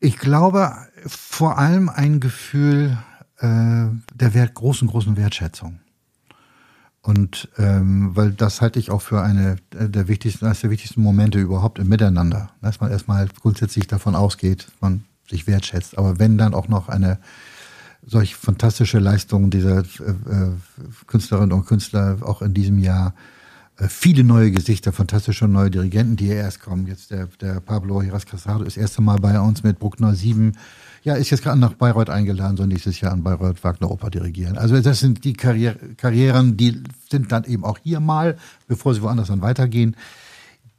Ich glaube vor allem ein Gefühl der großen Wertschätzung. Und weil das halte ich auch für eines der wichtigsten Momente überhaupt im Miteinander, dass man erstmal grundsätzlich davon ausgeht, man sich wertschätzt. Aber wenn dann auch noch eine solch fantastische Leistung dieser Künstlerinnen und Künstler auch in diesem Jahr, viele neue Gesichter, fantastische neue Dirigenten, die hier erst kommen. Jetzt der Pablo Hiras Casado ist das erste Mal bei uns mit Bruckner 7. Ja, ist jetzt gerade nach Bayreuth eingeladen, soll nächstes Jahr an Bayreuth Wagner Oper dirigieren. Also das sind die Karrieren, die sind dann eben auch hier mal, bevor sie woanders dann weitergehen.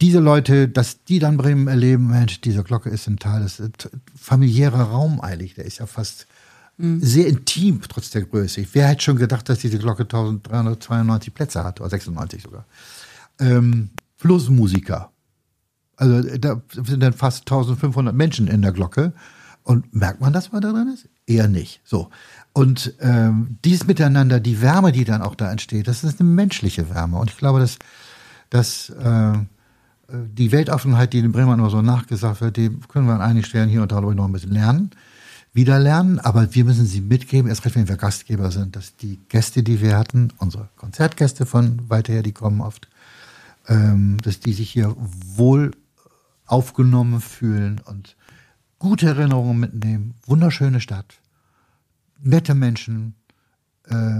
Diese Leute, dass die dann Bremen erleben, Mensch, diese Glocke ist ein Tal, das ist ein familiärer Raum eigentlich, der ist ja fast sehr intim, trotz der Größe. Wer hätte schon gedacht, dass diese Glocke 1392 Plätze hat, oder 96 sogar. Plus Musiker. Also da sind dann fast 1500 Menschen in der Glocke. Und merkt man das, was da drin ist? eher nicht. So. Und dies miteinander, die Wärme, die dann auch da entsteht, das ist eine menschliche Wärme. Und ich glaube, dass die Weltoffenheit, die den Bremern immer so nachgesagt wird, die können wir an einigen Stellen hier und da, glaube ich, noch ein bisschen wieder lernen. Aber wir müssen sie mitgeben, erst recht, wenn wir Gastgeber sind, dass die Gäste, die wir hatten, unsere Konzertgäste von weiter her, die kommen oft, dass die sich hier wohl aufgenommen fühlen und gute Erinnerungen mitnehmen. Wunderschöne Stadt, nette Menschen,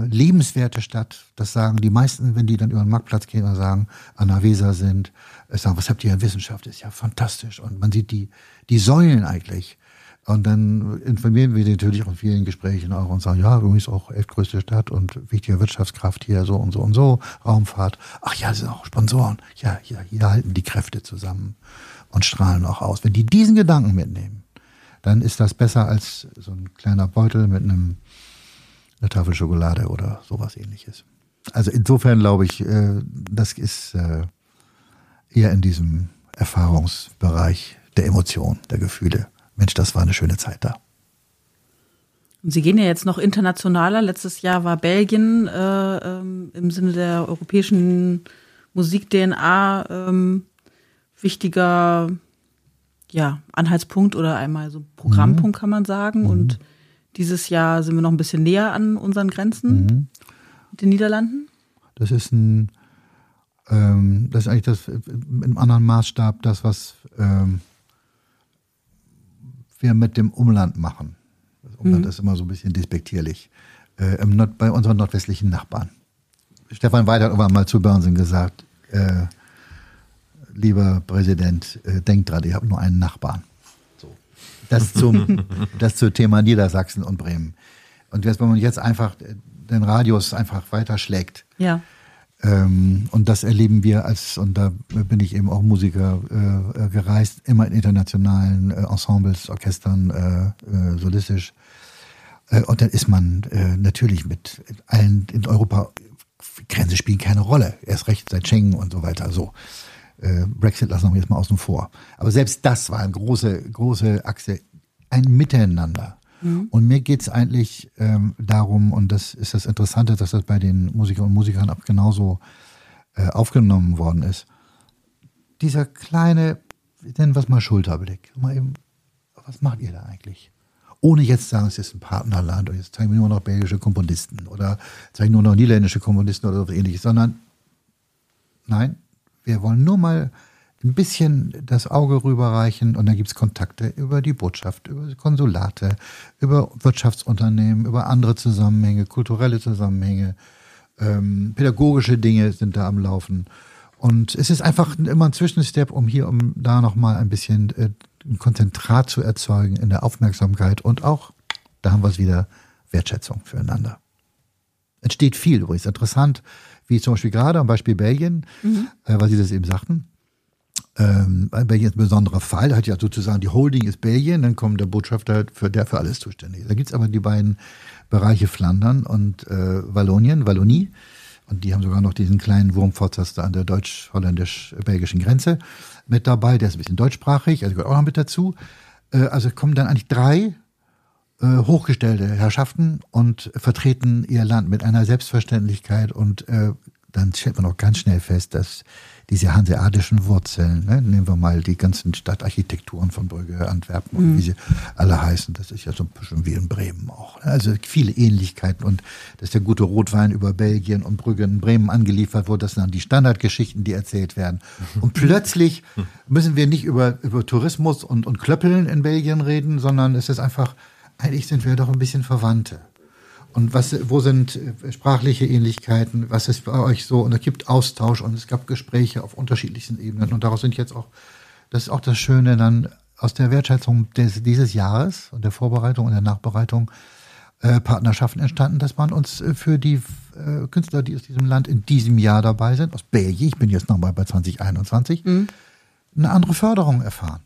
lebenswerte Stadt. Das sagen die meisten, wenn die dann über den Marktplatz gehen und sagen, an der Weser sind, sagen, was habt ihr in Wissenschaft? Ist ja fantastisch. Und man sieht die Säulen eigentlich. Und dann informieren wir natürlich auch in vielen Gesprächen auch und sagen, ja, übrigens auch 11. größte Stadt und wichtige Wirtschaftskraft hier, so und so und so, Raumfahrt. Ach ja, das sind auch Sponsoren. Ja, hier halten die Kräfte zusammen und strahlen auch aus. Wenn die diesen Gedanken mitnehmen, dann ist das besser als so ein kleiner Beutel mit einer Tafel Schokolade oder sowas ähnliches. Also insofern glaube ich, das ist eher in diesem Erfahrungsbereich der Emotionen, der Gefühle. Mensch, das war eine schöne Zeit da. Und Sie gehen ja jetzt noch internationaler. Letztes Jahr war Belgien im Sinne der europäischen Musik-DNA wichtiger Anhaltspunkt oder einmal so Programmpunkt, kann man sagen. Mhm. Und dieses Jahr sind wir noch ein bisschen näher an unseren Grenzen, mit den Niederlanden. Das ist das ist eigentlich das in einem anderen Maßstab, das, was wir mit dem Umland machen. Das Umland ist immer so ein bisschen despektierlich. Bei unseren nordwestlichen Nachbarn. Stefan Weid hat irgendwann mal zu Börnsen gesagt, lieber Präsident, denkt dran, ich habe nur einen Nachbarn. So. Das zum Thema Niedersachsen und Bremen. Und wenn man jetzt einfach den Radius einfach weiterschlägt, und das erleben wir und da bin ich eben auch Musiker gereist, immer in internationalen Ensembles, Orchestern, solistisch. Und dann ist man natürlich mit allen in Europa, Grenzen spielen keine Rolle, erst recht seit Schengen und so weiter, so. Brexit lassen wir jetzt mal außen vor. Aber selbst das war eine große Achse, ein Miteinander. Mhm. Und mir geht es eigentlich darum, und das ist das Interessante, dass das bei den Musikern und Musikern auch genauso aufgenommen worden ist. Dieser kleine, nennen wir es mal Schulterblick. Mal eben, was macht ihr da eigentlich? Ohne jetzt zu sagen, es ist ein Partnerland und jetzt zeigen wir nur noch belgische Komponisten oder zeigen nur noch niederländische Komponisten oder so ähnliches, sondern nein, wir wollen nur mal ein bisschen das Auge rüberreichen und dann gibt es Kontakte über die Botschaft, über Konsulate, über Wirtschaftsunternehmen, über andere Zusammenhänge, kulturelle Zusammenhänge, pädagogische Dinge sind da am Laufen. Und es ist einfach immer ein Zwischenstep, um da nochmal ein bisschen ein Konzentrat zu erzeugen in der Aufmerksamkeit und auch, da haben wir es wieder, Wertschätzung füreinander. Entsteht viel übrigens. Interessant, wie zum Beispiel gerade am Beispiel Belgien, weil Sie das eben sagten. Belgien ist ein besonderer Fall, hat ja sozusagen die Holding ist Belgien, dann kommt der Botschafter, der für alles zuständig ist. Da gibt es aber die beiden Bereiche Flandern und Wallonie. Und die haben sogar noch diesen kleinen Wurmfortsatz da an der deutsch-holländisch-belgischen Grenze mit dabei. Der ist ein bisschen deutschsprachig, also gehört auch noch mit dazu. Also kommen dann eigentlich drei hochgestellte Herrschaften und vertreten ihr Land mit einer Selbstverständlichkeit und dann stellt man auch ganz schnell fest, dass diese hanseatischen Wurzeln, ne, nehmen wir mal die ganzen Stadtarchitekturen von Brügge, Antwerpen und wie sie alle heißen, das ist ja so ein bisschen wie in Bremen auch. Ne? Also viele Ähnlichkeiten und dass der gute Rotwein über Belgien und Brügge in Bremen angeliefert wurde, das sind dann die Standardgeschichten, die erzählt werden. Und plötzlich müssen wir nicht über Tourismus und Klöppeln in Belgien reden, sondern es ist einfach, eigentlich sind wir doch ein bisschen Verwandte. Und wo sind sprachliche Ähnlichkeiten? Was ist bei euch so? Und es gibt Austausch und es gab Gespräche auf unterschiedlichsten Ebenen. Und daraus sind jetzt auch, das ist auch das Schöne dann aus der Wertschätzung dieses Jahres und der Vorbereitung und der Nachbereitung Partnerschaften entstanden, dass man uns für die Künstler, die aus diesem Land in diesem Jahr dabei sind, aus Belgien, ich bin jetzt nochmal bei 2021, eine andere Förderung erfahren.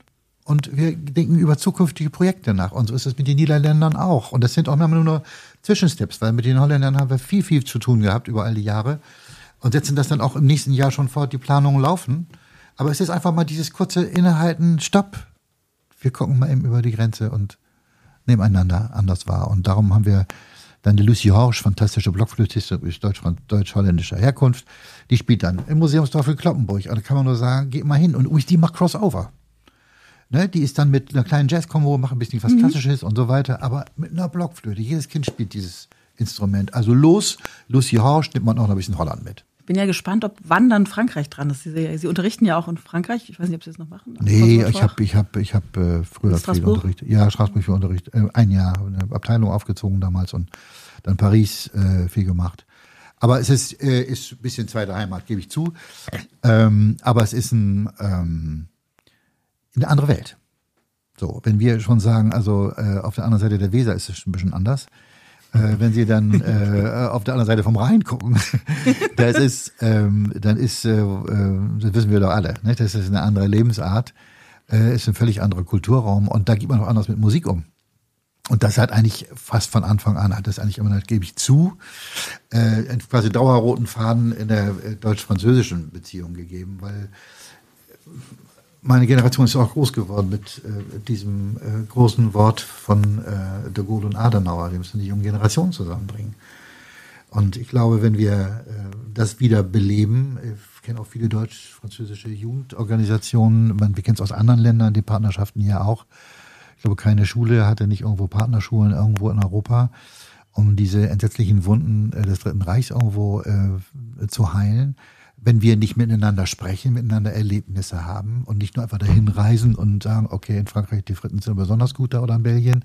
Und wir denken über zukünftige Projekte nach. Und so ist es mit den Niederländern auch. Und das sind auch nur Zwischensteps, weil mit den Holländern haben wir viel, viel zu tun gehabt über all die Jahre. Und setzen das dann auch im nächsten Jahr schon fort, die Planungen laufen. Aber es ist einfach mal dieses kurze Innehalten, Stopp. Wir gucken mal eben über die Grenze und nebeneinander anders war. Und darum haben wir dann die Lucie Horsch, fantastische Blockflötistin deutsch-holländischer Herkunft, die spielt dann im Museumsdorf in Cloppenburg. Und da kann man nur sagen, geht mal hin. Und die macht Crossover. Ne, die ist dann mit einer kleinen Jazz-Kombo, macht ein bisschen was Klassisches und so weiter, aber mit einer Blockflöte. Jedes Kind spielt dieses Instrument. Also los, Lucie Horsch, nimmt man auch noch ein bisschen Holland mit. Ich bin ja gespannt, ob wann dann Frankreich dran ist. Sie unterrichten ja auch in Frankreich. Ich weiß nicht, ob Sie das noch machen. Nee, ich habe früher viel Unterricht. Ja, Straßburg für Unterricht. Ein Jahr, eine Abteilung aufgezogen damals und dann Paris viel gemacht. Aber es ist ein bisschen zweite Heimat, gebe ich zu. Aber es ist eine andere Welt. So, wenn wir schon sagen, also auf der anderen Seite der Weser ist es ein bisschen anders. Wenn Sie dann auf der anderen Seite vom Rhein gucken, das wissen wir doch alle, ne? Das ist eine andere Lebensart, ist ein völlig anderer Kulturraum und da geht man auch anders mit Musik um. Und das hat eigentlich fast von Anfang an, hat das eigentlich immer, das gebe ich zu, quasi dauerroten Faden in der deutsch-französischen Beziehung gegeben, weil meine Generation ist auch groß geworden mit diesem großen Wort von de Gaulle und Adenauer. Die müssen die junge Generation zusammenbringen. Und ich glaube, wenn wir das wieder beleben, ich kenne auch viele deutsch-französische Jugendorganisationen, wir kennen es aus anderen Ländern, die Partnerschaften hier auch. Ich glaube, keine Schule hatte nicht irgendwo Partnerschulen irgendwo in Europa, um diese entsetzlichen Wunden des Dritten Reichs irgendwo zu heilen. Wenn wir nicht miteinander sprechen, miteinander Erlebnisse haben und nicht nur einfach dahin reisen und sagen, okay, in Frankreich die Fritten sind besonders gut da oder in Belgien.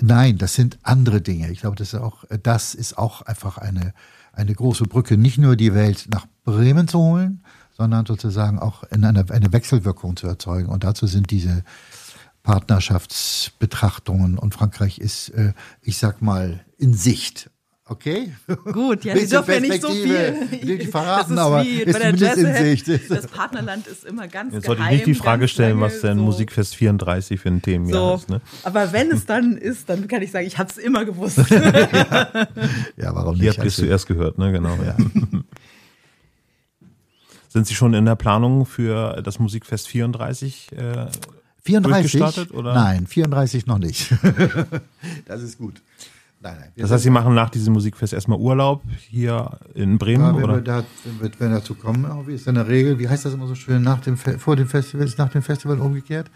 Nein, das sind andere Dinge. Ich glaube, das ist auch einfach eine große Brücke, nicht nur die Welt nach Bremen zu holen, sondern sozusagen auch in eine Wechselwirkung zu erzeugen. Und dazu sind diese Partnerschaftsbetrachtungen und Frankreich ist, ich sag mal, in Sicht. Okay? Gut, ja, die dürfen ja nicht so viel verraten, aber ist zumindest in Sicht. Das Partnerland ist immer ganz geheim. Jetzt sollte ich nicht die Frage stellen, was denn so Musikfest 34 für ein Themenjahr ist. Ne? Aber wenn es dann ist, dann kann ich sagen, ich habe es immer gewusst. ja, warum nicht? Ihr habt es zuerst gehört, ne? Genau. Ja. Sind Sie schon in der Planung für das Musikfest 34 durchgestartet? Oder? Nein, 34 noch nicht. Das ist gut. Nein. Das heißt, Sie machen nach diesem Musikfest erstmal Urlaub hier in Bremen, ja, oder? Wenn wir dazu kommen, wie ist denn eine Regel? Wie heißt das immer so schön? Vor dem Festival ist nach dem Festival umgekehrt?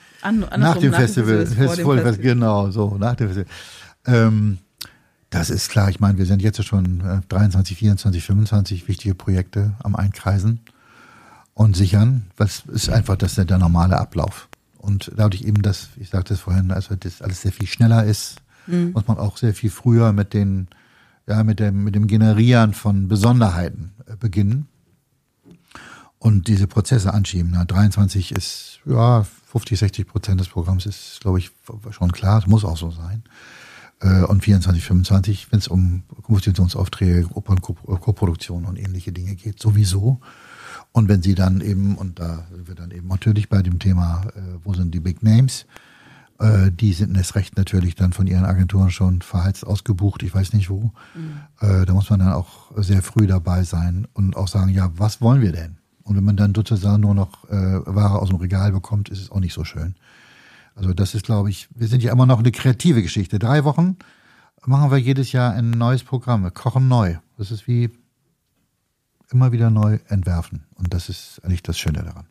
Nach dem Festival. Genau, so nach dem Festival. Das ist klar. Ich meine, wir sind jetzt schon 23, 24, 25 wichtige Projekte am Einkreisen und sichern. Das ist einfach der normale Ablauf. Und dadurch eben, dass ich sagte es vorhin, also das alles sehr viel schneller ist. Muss man auch sehr viel früher mit dem Generieren von Besonderheiten beginnen und diese Prozesse anschieben. 23 ist, 50-60% des Programms ist, glaube ich, schon klar, das muss auch so sein. Und 24-25, wenn es um Kompositionsaufträge, Opern, Koproduktion und ähnliche Dinge geht, sowieso. Und wenn sie dann eben, und da sind wir dann eben natürlich bei dem Thema, wo sind die Big Names? Die sind erst recht natürlich dann von ihren Agenturen schon verheizt ausgebucht, ich weiß nicht wo. Da muss man dann auch sehr früh dabei sein und auch sagen, ja, was wollen wir denn? Und wenn man dann sozusagen nur noch Ware aus dem Regal bekommt, ist es auch nicht so schön. Also das ist, glaube ich, wir sind ja immer noch eine kreative Geschichte. 3 Wochen machen wir jedes Jahr ein neues Programm. Wir kochen neu. Das ist wie immer wieder neu entwerfen. Und das ist eigentlich das Schöne daran.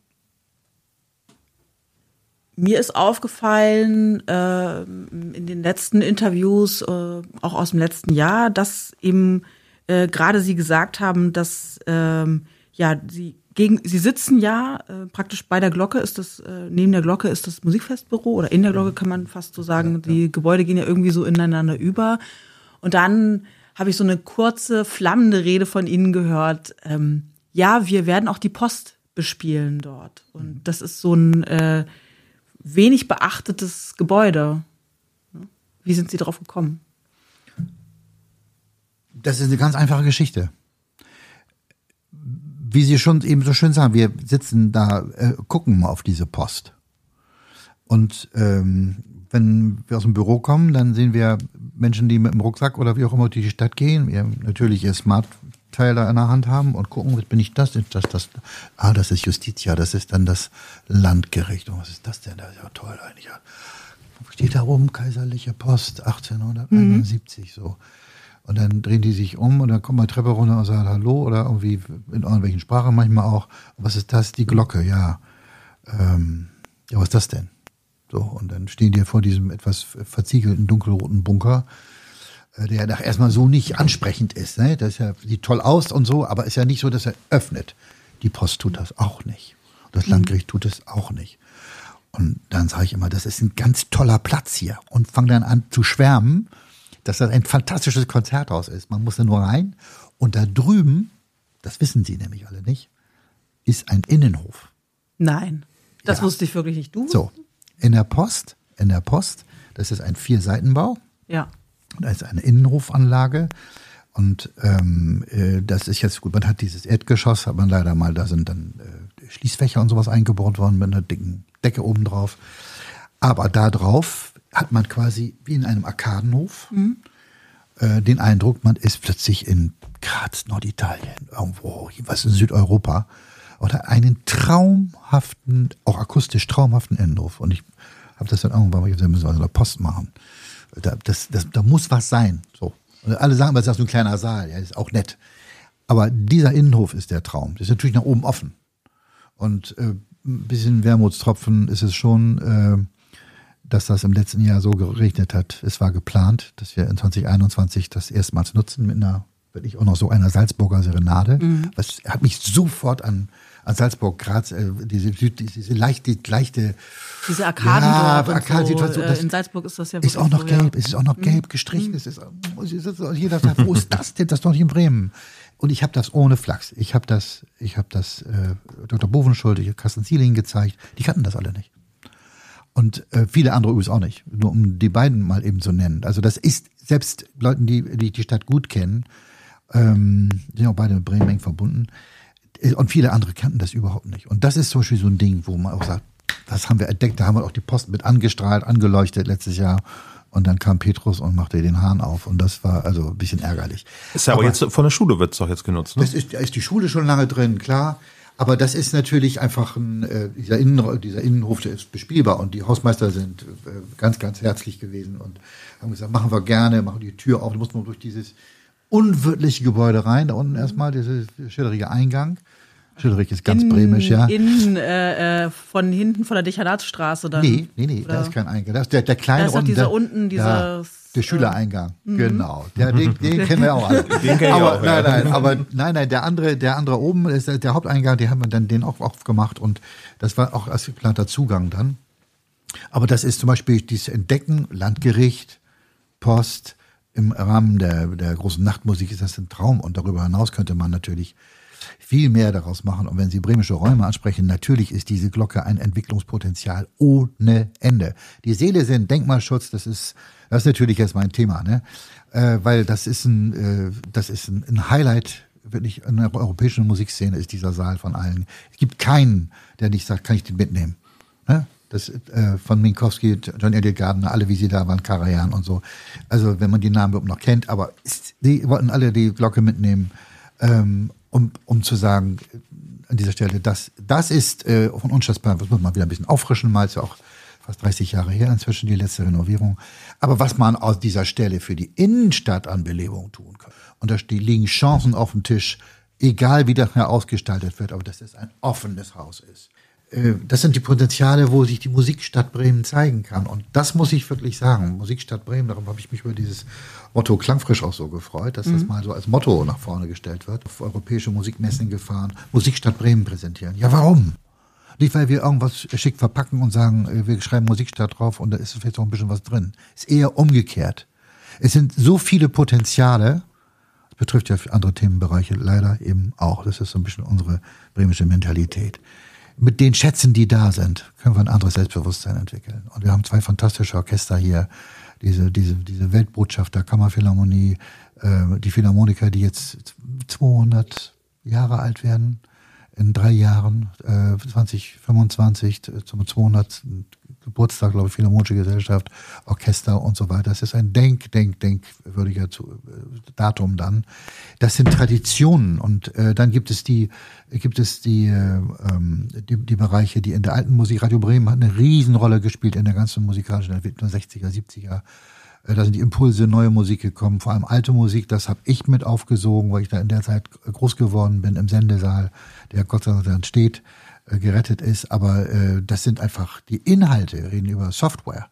Mir ist aufgefallen, in den letzten Interviews, auch aus dem letzten Jahr, dass eben gerade Sie gesagt haben, dass Sie sitzen praktisch bei der Glocke, neben der Glocke ist das Musikfestbüro oder in der Glocke kann man fast so sagen, Die Gebäude gehen ja irgendwie so ineinander über. Und dann habe ich so eine kurze, flammende Rede von Ihnen gehört, wir werden auch die Post bespielen dort. Und das ist so ein wenig beachtetes Gebäude. Wie sind Sie drauf gekommen? Das ist eine ganz einfache Geschichte. Wie Sie schon eben so schön sagen, wir sitzen da, gucken mal auf diese Post. Und wenn wir aus dem Büro kommen, dann sehen wir Menschen, die mit dem Rucksack oder wie auch immer durch die Stadt gehen, natürlich ihr Smartphone-Teil da in der Hand haben und gucken, was bin ich das? Das ist Justitia, das ist dann das Landgericht. Und was ist das denn? Das ist ja toll eigentlich. steht da oben Kaiserliche Post 1871 so. Und dann drehen die sich um und dann kommt mal Treppe runter und sagen Hallo oder irgendwie in irgendwelchen Sprachen manchmal auch. Was ist das? Die Glocke, ja. Ja, was ist das denn? So, und dann stehen die vor diesem etwas verziegelten, dunkelroten Bunker, der nach erstmal so nicht ansprechend ist. Ne? Das ist ja, sieht toll aus und so, aber ist ja nicht so, dass er öffnet. Die Post tut das auch nicht. Das Landgericht tut es auch nicht. Und dann sage ich immer, das ist ein ganz toller Platz hier. Und fange dann an zu schwärmen, dass das ein fantastisches Konzerthaus ist. Man muss da nur rein. Und da drüben, das wissen Sie nämlich alle nicht, ist ein Innenhof. Nein, das wusste ich wirklich nicht. Du? So, in der Post, das ist ein 4-Seitenbau. Ja. Da ist eine Innenhofanlage. Und das ist jetzt gut, man hat dieses Erdgeschoss, hat man leider mal, da sind dann Schließfächer und sowas eingebaut worden mit einer dicken Decke oben drauf. Aber da drauf hat man quasi wie in einem Arkadenhof den Eindruck, man ist plötzlich in Graz, Norditalien, irgendwo, was in Südeuropa, oder einen traumhaften, auch akustisch traumhaften Innenhof. Und ich habe das dann irgendwann gesagt, müssen wir in der Post machen. Da muss was sein, so. Und alle sagen, das ist nur ein kleiner Saal, ja, ist auch nett. Aber dieser Innenhof ist der Traum. Das ist natürlich nach oben offen. Und ein bisschen Wermutstropfen ist es schon, dass das im letzten Jahr so geregnet hat. Es war geplant, dass wir in 2021 das erstmals nutzen mit einer, wirklich auch noch so einer Salzburger Serenade. Mhm. Was hat mich sofort an Salzburg, Graz, diese leichte diese Arkadensituation. So, in Salzburg ist das ja wirklich. Ist auch noch gelb, es ist auch noch gelb gestrichen. Jeder sagt, wo ist das denn? Das ist doch nicht in Bremen. Und ich habe das ohne Flachs. Ich habe das Dr. Bovenschuld, Carsten Zieling gezeigt. Die kannten das alle nicht. Und viele andere übrigens auch nicht. Nur um die beiden mal eben zu nennen. Also das ist selbst Leuten, die Stadt gut kennen, sind auch beide mit Bremen eng verbunden. Und viele andere kannten das überhaupt nicht. Und das ist zum Beispiel so ein Ding, wo man auch sagt, das haben wir entdeckt, da haben wir auch die Post mit angestrahlt, angeleuchtet letztes Jahr. Und dann kam Petrus und machte den Hahn auf. Und das war also ein bisschen ärgerlich. Ist ja aber jetzt von der Schule wird es doch jetzt genutzt, ne? Da ist die Schule schon lange drin, klar. Aber das ist natürlich einfach dieser Innenhof, der ist bespielbar. Und die Hausmeister sind ganz, ganz herzlich gewesen und haben gesagt, machen wir gerne, machen die Tür auf. Da muss man durch dieses unwirtliche Gebäude rein, da unten erstmal, dieser schillerige Eingang. Schillerig ist ganz bremisch, ja. Von hinten von der Dechernatsstraße dann? Nee, oder? Da ist kein Eingang. Der kleine da ist der Schülereingang, genau. Den kennen wir auch alle. Den kennen wir auch, aber der andere oben ist der Haupteingang, den haben wir dann den auch aufgemacht und das war auch als geplanter Zugang dann. Aber das ist zum Beispiel dieses Entdecken, Landgericht, Post, im Rahmen der großen Nachtmusik ist das ein Traum und darüber hinaus könnte man natürlich viel mehr daraus machen. Und wenn Sie bremische Räume ansprechen, natürlich ist diese Glocke ein Entwicklungspotenzial ohne Ende. Die Seele sind Denkmalschutz, das ist natürlich jetzt mein Thema, ne? Weil das ist ein Highlight wirklich in der europäischen Musikszene ist dieser Saal von allen. Es gibt keinen, der nicht sagt, kann ich den mitnehmen, ne? Das von Minkowski, John Elliott Gardner, alle wie sie da waren, Karajan und so. Also wenn man die Namen überhaupt noch kennt, aber die wollten alle die Glocke mitnehmen. Um zu sagen, an dieser Stelle, das ist von uns das muss man wieder ein bisschen auffrischen, mal ist ja auch fast 30 Jahre her inzwischen die letzte Renovierung. Aber was man aus dieser Stelle für die Innenstadt an Belebung tun kann, und da liegen Chancen auf dem Tisch, egal wie das ausgestaltet wird, aber dass es ein offenes Haus ist. Das sind die Potenziale, wo sich die Musikstadt Bremen zeigen kann. Und das muss ich wirklich sagen, Musikstadt Bremen, darum habe ich mich über dieses Motto Klangfrisch auch so gefreut, dass das mal so als Motto nach vorne gestellt wird. Auf europäische Musikmessen gefahren, Musikstadt Bremen präsentieren. Ja, warum? Nicht, weil wir irgendwas schick verpacken und sagen, wir schreiben Musikstadt drauf und da ist vielleicht auch ein bisschen was drin. Ist eher umgekehrt. Es sind so viele Potenziale, das betrifft ja andere Themenbereiche leider eben auch. Das ist so ein bisschen unsere bremische Mentalität. Mit den Schätzen, die da sind, können wir ein anderes Selbstbewusstsein entwickeln. Und wir haben zwei fantastische Orchester hier. Diese Weltbotschaft der Kammerphilharmonie, die Philharmoniker, die jetzt 200 Jahre alt werden. in 3 Jahren, 2025, zum 200. Geburtstag, glaube ich, Philharmonische Gesellschaft, Orchester und so weiter. Das ist ein denkwürdiger Datum dann. Das sind Traditionen und dann gibt es die Bereiche, die in der alten Musik, Radio Bremen hat eine Riesenrolle gespielt in der ganzen musikalischen Entwicklung, 60er, 70er. Da sind die Impulse, neue Musik gekommen, vor allem alte Musik, das habe ich mit aufgesogen, weil ich da in der Zeit groß geworden bin im Sendesaal, der Gott sei Dank dann steht, gerettet ist. Aber das sind einfach die Inhalte, wir reden über Software.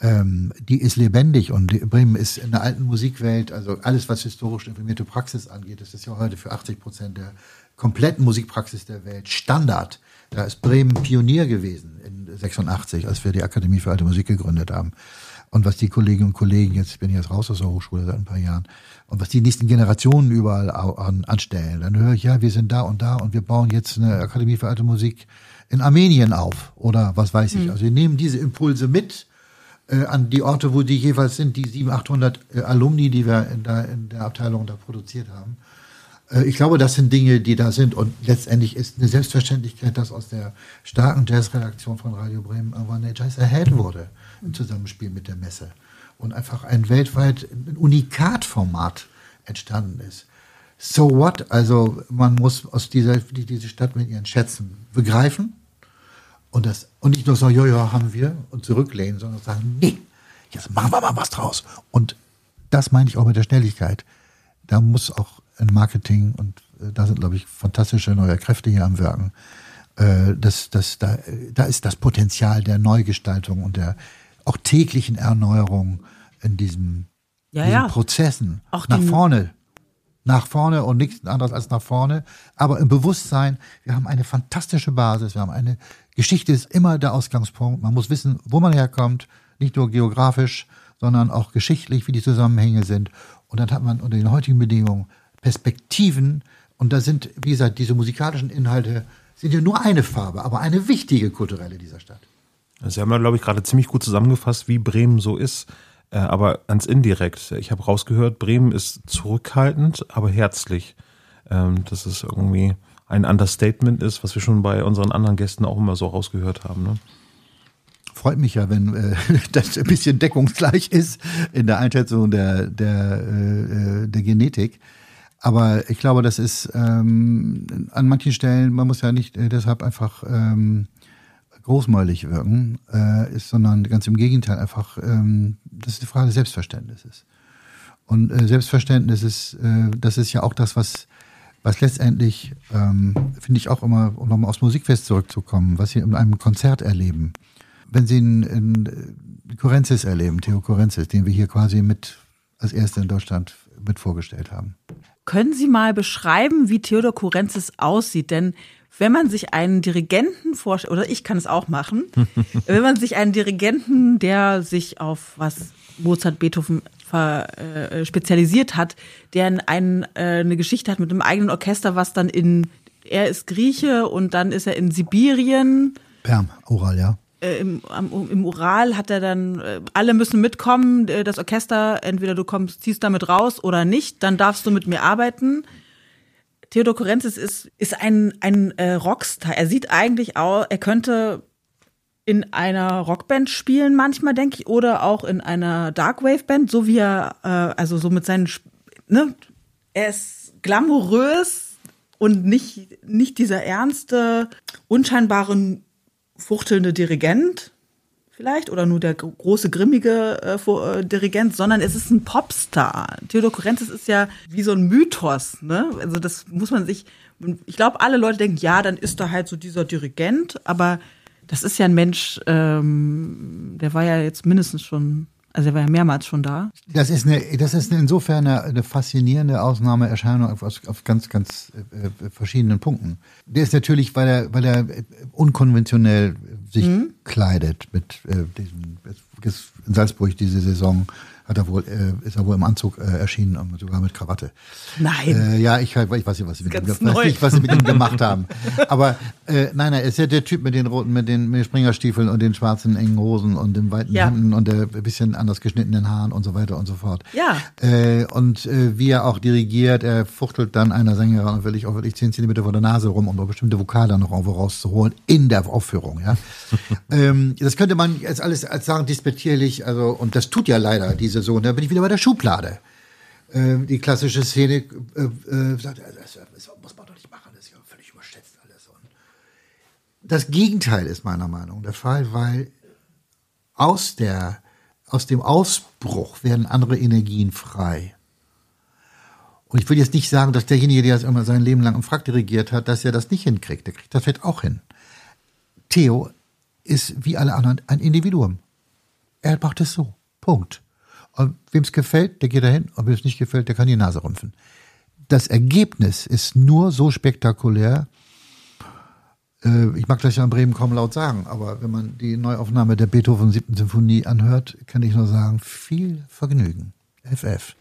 Die ist lebendig und Bremen ist in der alten Musikwelt, also alles, was historisch informierte Praxis angeht, das ist ja heute für 80% der kompletten Musikpraxis der Welt Standard. Da ist Bremen Pionier gewesen in 86, als wir die Akademie für alte Musik gegründet haben. Und was die Kolleginnen und Kollegen, jetzt bin ich jetzt raus aus der Hochschule seit ein paar Jahren, und was die nächsten Generationen überall anstellen, dann höre ich, ja, wir sind da und da und wir bauen jetzt eine Akademie für alte Musik in Armenien auf oder was weiß ich. Also wir nehmen diese Impulse mit an die Orte, wo die jeweils sind, die 700, 800 Alumni, die wir in der Abteilung da produziert haben. Ich glaube, das sind Dinge, die da sind, und letztendlich ist eine Selbstverständlichkeit, dass aus der starken Jazzredaktion von Radio Bremen irgendwann der Jazz Ahead wurde, im Zusammenspiel mit der Messe, und einfach ein weltweit ein Unikatformat entstanden ist. So what? Also man muss aus diese Stadt mit ihren Schätzen begreifen und nicht nur sagen, ja, haben wir, und zurücklehnen, sondern sagen, nee, jetzt machen wir mal was draus. Und das meine ich auch mit der Schnelligkeit. Da muss auch in Marketing, und da sind, glaube ich, fantastische neue Kräfte hier am Wirken. Da ist das Potenzial der Neugestaltung und der auch täglichen Erneuerung in diesen Prozessen. Auch nach vorne und nichts anderes als nach vorne. Aber im Bewusstsein, wir haben eine fantastische Basis, wir haben eine Geschichte, ist immer der Ausgangspunkt. Man muss wissen, wo man herkommt, nicht nur geografisch, sondern auch geschichtlich, wie die Zusammenhänge sind. Und dann hat man unter den heutigen Bedingungen Perspektiven. Und da sind, wie gesagt, diese musikalischen Inhalte sind ja nur eine Farbe, aber eine wichtige kulturelle dieser Stadt. Sie haben ja, glaube ich, gerade ziemlich gut zusammengefasst, wie Bremen so ist, aber ganz indirekt. Ich habe rausgehört, Bremen ist zurückhaltend, aber herzlich. Das ist irgendwie ein Understatement ist, was wir schon bei unseren anderen Gästen auch immer so rausgehört haben, ne? Freut mich ja, wenn das ein bisschen deckungsgleich ist in der Einschätzung der Genetik. Aber ich glaube, das ist an manchen Stellen, man muss ja nicht deshalb einfach großmäulig wirken, sondern ganz im Gegenteil einfach, das ist die Frage des Selbstverständnisses. Und Selbstverständnis ist, das ist ja auch das, was letztendlich, finde ich auch immer, um nochmal aufs Musikfest zurückzukommen, was Sie in einem Konzert erleben. Wenn Sie einen Currentzis erleben, Teodor Currentzis, den wir hier quasi mit als Erster in Deutschland mit vorgestellt haben. Können Sie mal beschreiben, wie Teodor Currentzis aussieht? Denn wenn man sich einen Dirigenten vorstellt, oder ich kann es auch machen, wenn man sich einen Dirigenten, der sich auf was Mozart, Beethoven spezialisiert hat, der eine Geschichte hat mit einem eigenen Orchester, was dann er ist Grieche und dann ist er in Sibirien. Perm, Ural, ja. Im Ural hat er dann, alle müssen mitkommen, das Orchester, entweder du ziehst damit raus oder nicht, dann darfst du mit mir arbeiten. Teodor Currentzis ist ein Rockstar. Er sieht eigentlich aus, er könnte in einer Rockband spielen manchmal, denke ich, oder auch in einer Darkwave-Band, so wie er, also so mit seinen, ne, er ist glamourös und nicht dieser ernste, unscheinbare, fuchtelnde Dirigent vielleicht oder nur der große, grimmige Dirigent, sondern es ist ein Popstar. Teodor Currentzis ist ja wie so ein Mythos, ne? Also das muss man sich, ich glaube, alle Leute denken, ja, dann ist da halt so dieser Dirigent, aber das ist ja ein Mensch, der war ja jetzt mindestens schon, also er war ja mehrmals schon da. Das ist eine insofern eine faszinierende Ausnahmeerscheinung auf ganz, ganz verschiedenen Punkten. Der ist natürlich, weil er unkonventionell sich kleidet mit diesem, in Salzburg diese Saison ist er wohl im Anzug erschienen, sogar mit Krawatte. Nein. Ja, ich weiß nicht, was sie mit ihm gemacht haben. Aber Nein, er ist ja der Typ mit den roten, mit den Springerstiefeln und den schwarzen engen Hosen und den weiten Händen und der bisschen anders geschnittenen Haaren und so weiter und so fort. Ja. Und wie er auch dirigiert, er fuchtelt dann einer Sängerin und will ich 10 Zentimeter vor der Nase rum, um noch bestimmte Vokale dann noch irgendwo rauszuholen in der Aufführung. Ja. Das könnte man jetzt alles als sagen, despektierlich, also, und das tut ja leider die Saison. Da bin ich wieder bei der Schublade. Die klassische Szene sagt, das muss man doch nicht machen, das ist ja völlig überschätzt alles. Und das Gegenteil ist meiner Meinung nach der Fall, weil aus dem Ausbruch werden andere Energien frei. Und ich will jetzt nicht sagen, dass derjenige, der das immer sein Leben lang im Frack dirigiert hat, dass er das nicht hinkriegt. Der kriegt das vielleicht auch hin. Theo ist wie alle anderen ein Individuum. Er macht es so. Punkt. Und wem es gefällt, der geht dahin. Und wem es nicht gefällt, der kann die Nase rümpfen. Das Ergebnis ist nur so spektakulär. Ich mag das ja in Bremen kaum laut sagen, aber wenn man die Neuaufnahme der Beethoven 7. Sinfonie anhört, kann ich nur sagen, viel Vergnügen. FF.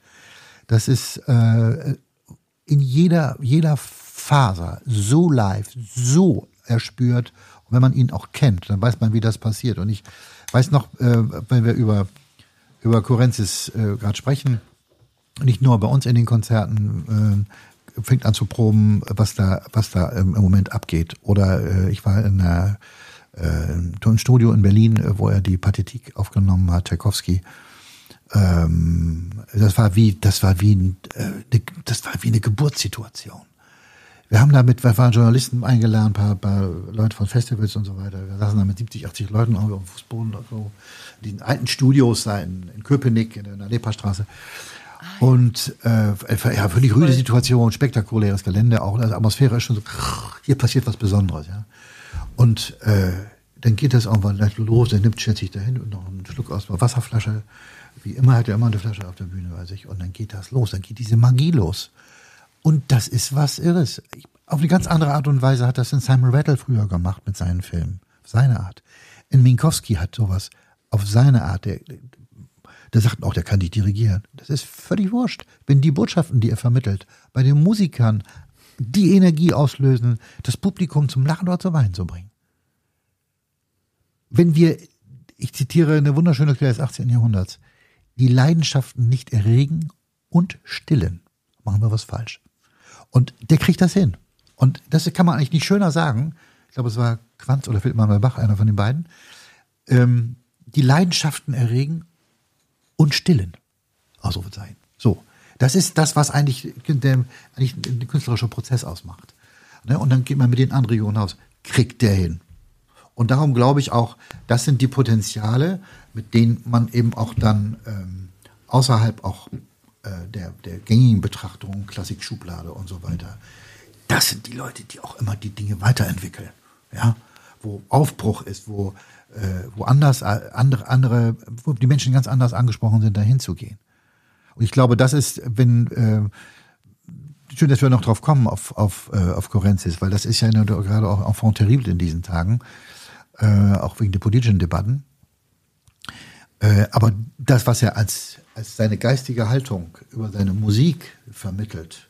Das ist in jeder Faser so live, so erspürt. Und wenn man ihn auch kennt, dann weiß man, wie das passiert. Und ich weiß noch, wenn wir über Currentzis gerade sprechen, nicht nur bei uns in den Konzerten, fängt an zu proben, was da im Moment abgeht. Oder ich war in einem Tonstudio in Berlin, wo er die Pathetik aufgenommen hat, Tchaikovsky. Das war wie eine Geburtssituation. Wir waren Journalisten eingeladen, ein paar Leute von Festivals und so weiter. Wir saßen da mit 70, 80 Leuten auf dem Fußboden, so in diesen alten Studios da in Köpenick, in der Lepastraße. Und völlig rüde Situation, spektakuläres Gelände auch. Also Atmosphäre ist schon so, hier passiert was Besonderes. Ja. Und dann geht das irgendwann los, dann nimmt Schätz sich dahin und noch einen Schluck aus einer Wasserflasche. Wie immer hat er immer eine Flasche auf der Bühne bei sich. Und dann geht das los, dann geht diese Magie los. Und das ist was Irres. Auf eine ganz andere Art und Weise hat das Simon Rattle früher gemacht mit seinen Filmen. Seine Art. In Minkowski hat sowas auf seine Art. Der sagt auch, der kann dich dirigieren. Das ist völlig wurscht. Wenn die Botschaften, die er vermittelt, bei den Musikern die Energie auslösen, das Publikum zum Lachen oder zum Weinen zu bringen. Wenn wir, ich zitiere eine wunderschöne Quelle des 18. Jahrhunderts, die Leidenschaften nicht erregen und stillen, machen wir was falsch. Und der kriegt das hin. Und das kann man eigentlich nicht schöner sagen. Ich glaube, es war Quanz oder Wildmann bei Bach, einer von den beiden. Die Leidenschaften erregen und stillen. Ausrufezeichen. So. Das ist das, was eigentlich den künstlerischen Prozess ausmacht. Und dann geht man mit den Anregungen aus. Kriegt der hin. Und darum glaube ich auch, das sind die Potenziale, mit denen man eben auch dann außerhalb auch der gängigen Betrachtung, Klassik-Schublade und so weiter. Das sind die Leute, die auch immer die Dinge weiterentwickeln. Ja? Wo Aufbruch ist, wo anders andere, wo die Menschen ganz anders angesprochen sind, dahin zu gehen. Und ich glaube, das ist, schön, dass wir noch drauf kommen auf Currentzis, weil das ist ja gerade auch enfant terrible in diesen Tagen, auch wegen der politischen Debatten. Aber das, was er als seine geistige Haltung über seine Musik vermittelt,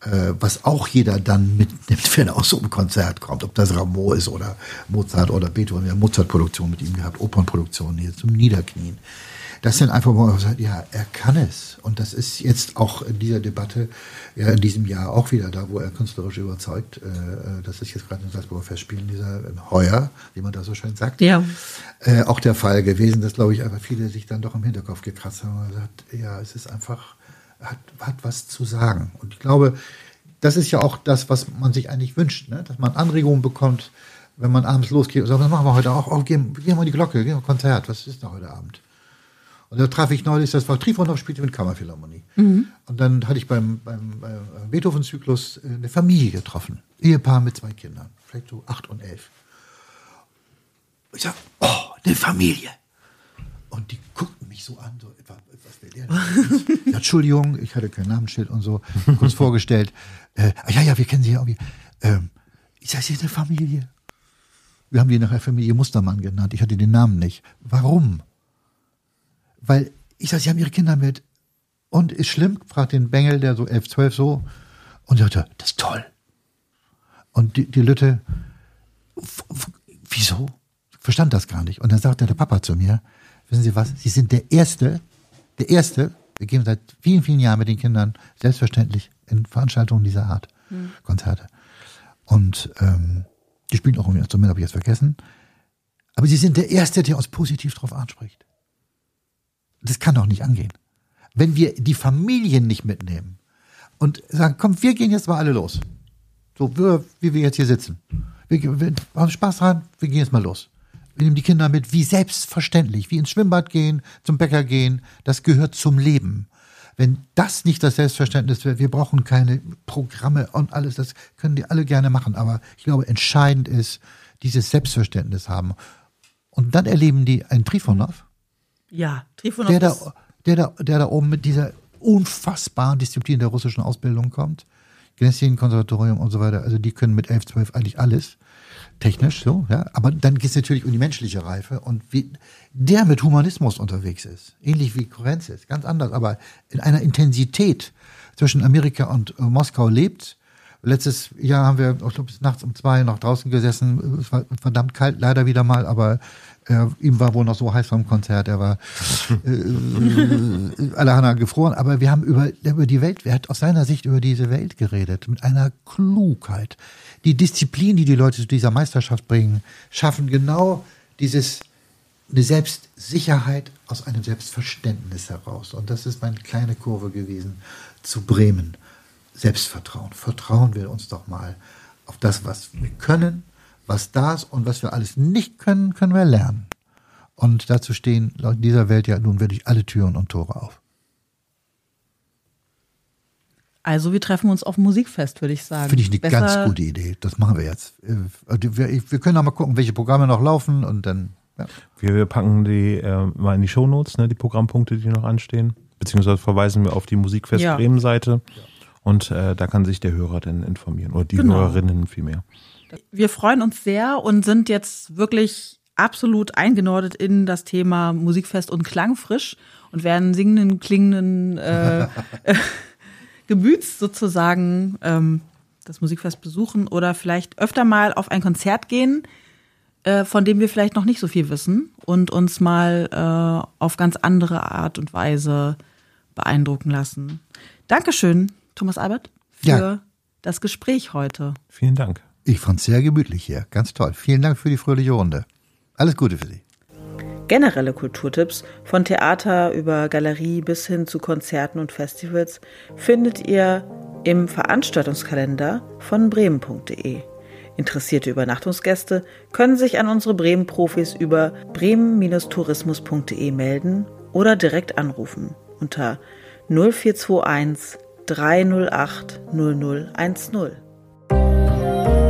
was auch jeder dann mitnimmt, wenn er aus so einem Konzert kommt, ob das Rameau ist oder Mozart oder Beethoven, wir haben Mozart-Produktion mit ihm gehabt, Opernproduktion hier zum Niederknien. Das sind einfach mal, ja, er kann es. Und das ist jetzt auch in dieser Debatte, ja, in diesem Jahr auch wieder da, wo er künstlerisch überzeugt. Das ist jetzt gerade im Salzburger Festspielen, in Heuer, wie man da so schön sagt, ja. Auch der Fall gewesen, dass, glaube ich, einfach viele sich dann doch im Hinterkopf gekratzt haben und gesagt, ja, es ist einfach, hat was zu sagen. Und ich glaube, das ist ja auch das, was man sich eigentlich wünscht, ne? Dass man Anregungen bekommt, wenn man abends losgeht und sagt, was machen wir heute auch? Oh, gehen wir die Glocke, gehen wir Konzert, was ist da heute Abend? Und da traf ich neulich, das war Trifonov, spielte mit Kammerphilharmonie. Mhm. Und dann hatte ich beim Beethoven-Zyklus eine Familie getroffen. Ehepaar mit 2 Kindern. Vielleicht so 8 und 11. Ich sag, oh, eine Familie. Und die guckten mich so an, so etwa, was will der denn? Ja, Entschuldigung, ich hatte kein Namensschild und so. Kurz vorgestellt. Ja, wir kennen sie ja irgendwie. Ich sag, sie ist eine Familie. Wir haben die nachher Familie Mustermann genannt. Ich hatte den Namen nicht. Warum? Weil ich sage, sie haben ihre Kinder mit. Und ist schlimm, fragt den Bengel, der so 11, 12 so. Und sagte, das ist toll. Und die Lütte, wieso? Ich verstand das gar nicht. Und dann sagte der Papa zu mir, wissen Sie was, Sie sind der Erste, wir gehen seit vielen, vielen Jahren mit den Kindern selbstverständlich in Veranstaltungen dieser Art, Konzerte. Und die spielen auch irgendwie Instrument, habe ich jetzt vergessen. Aber Sie sind der Erste, der uns positiv drauf anspricht. Das kann doch nicht angehen. Wenn wir die Familien nicht mitnehmen und sagen, komm, wir gehen jetzt mal alle los. So, wie wir jetzt hier sitzen. Wir haben Spaß dran, wir gehen jetzt mal los. Wir nehmen die Kinder mit, wie selbstverständlich, wie ins Schwimmbad gehen, zum Bäcker gehen. Das gehört zum Leben. Wenn das nicht das Selbstverständnis wäre, wir brauchen keine Programme und alles, das können die alle gerne machen. Aber ich glaube, entscheidend ist, dieses Selbstverständnis haben. Und dann erleben die einen Trifonov. Ja, Trifonov der da oben mit dieser unfassbaren Disziplin der russischen Ausbildung kommt. Gymnasien, Konservatorium und so weiter. Also die können mit 11, 12 eigentlich alles. Technisch so, ja. Aber dann geht es natürlich um die menschliche Reife und wie der mit Humanismus unterwegs ist. Ähnlich wie Currentzis, ganz anders. Aber in einer Intensität zwischen Amerika und Moskau lebt. Letztes Jahr haben wir, ich glaube, nachts um 2 noch draußen gesessen. Es war verdammt kalt, leider wieder mal, aber ihm war wohl noch so heiß vom Konzert. Er war allerhand gefroren. Aber wir haben über die Welt, er hat aus seiner Sicht über diese Welt geredet, mit einer Klugheit. Die Disziplin, die die Leute zu dieser Meisterschaft bringen, schaffen genau eine Selbstsicherheit aus einem Selbstverständnis heraus. Und das ist meine kleine Kurve gewesen zu Bremen. Selbstvertrauen. Vertrauen wir uns doch mal auf das, was wir können, was da ist und was wir alles nicht können, können wir lernen. Und dazu stehen laut dieser Welt ja nun wirklich alle Türen und Tore auf. Also wir treffen uns auf Musikfest, würde ich sagen. Finde ich eine ganz gute Idee. Das machen wir jetzt. Wir können auch mal gucken, welche Programme noch laufen und dann. Ja. Wir packen die mal in die Shownotes, ne, die Programmpunkte, die noch anstehen. Beziehungsweise verweisen wir auf die Musikfest Bremen-Seite. Ja. Und da kann sich der Hörer dann informieren oder die Hörerinnen vielmehr. Wir freuen uns sehr und sind jetzt wirklich absolut eingenordet in das Thema Musikfest und Klangfrisch und werden singenden, klingenden Gemüts sozusagen das Musikfest besuchen oder vielleicht öfter mal auf ein Konzert gehen, von dem wir vielleicht noch nicht so viel wissen und uns mal auf ganz andere Art und Weise beeindrucken lassen. Dankeschön, Thomas Albert, für das Gespräch heute. Vielen Dank. Ich fand es sehr gemütlich hier, ganz toll. Vielen Dank für die fröhliche Runde. Alles Gute für Sie. Generelle Kulturtipps, von Theater über Galerie bis hin zu Konzerten und Festivals, findet ihr im Veranstaltungskalender von bremen.de. Interessierte Übernachtungsgäste können sich an unsere Bremen-Profis über bremen-tourismus.de melden oder direkt anrufen unter 0421 308 0010.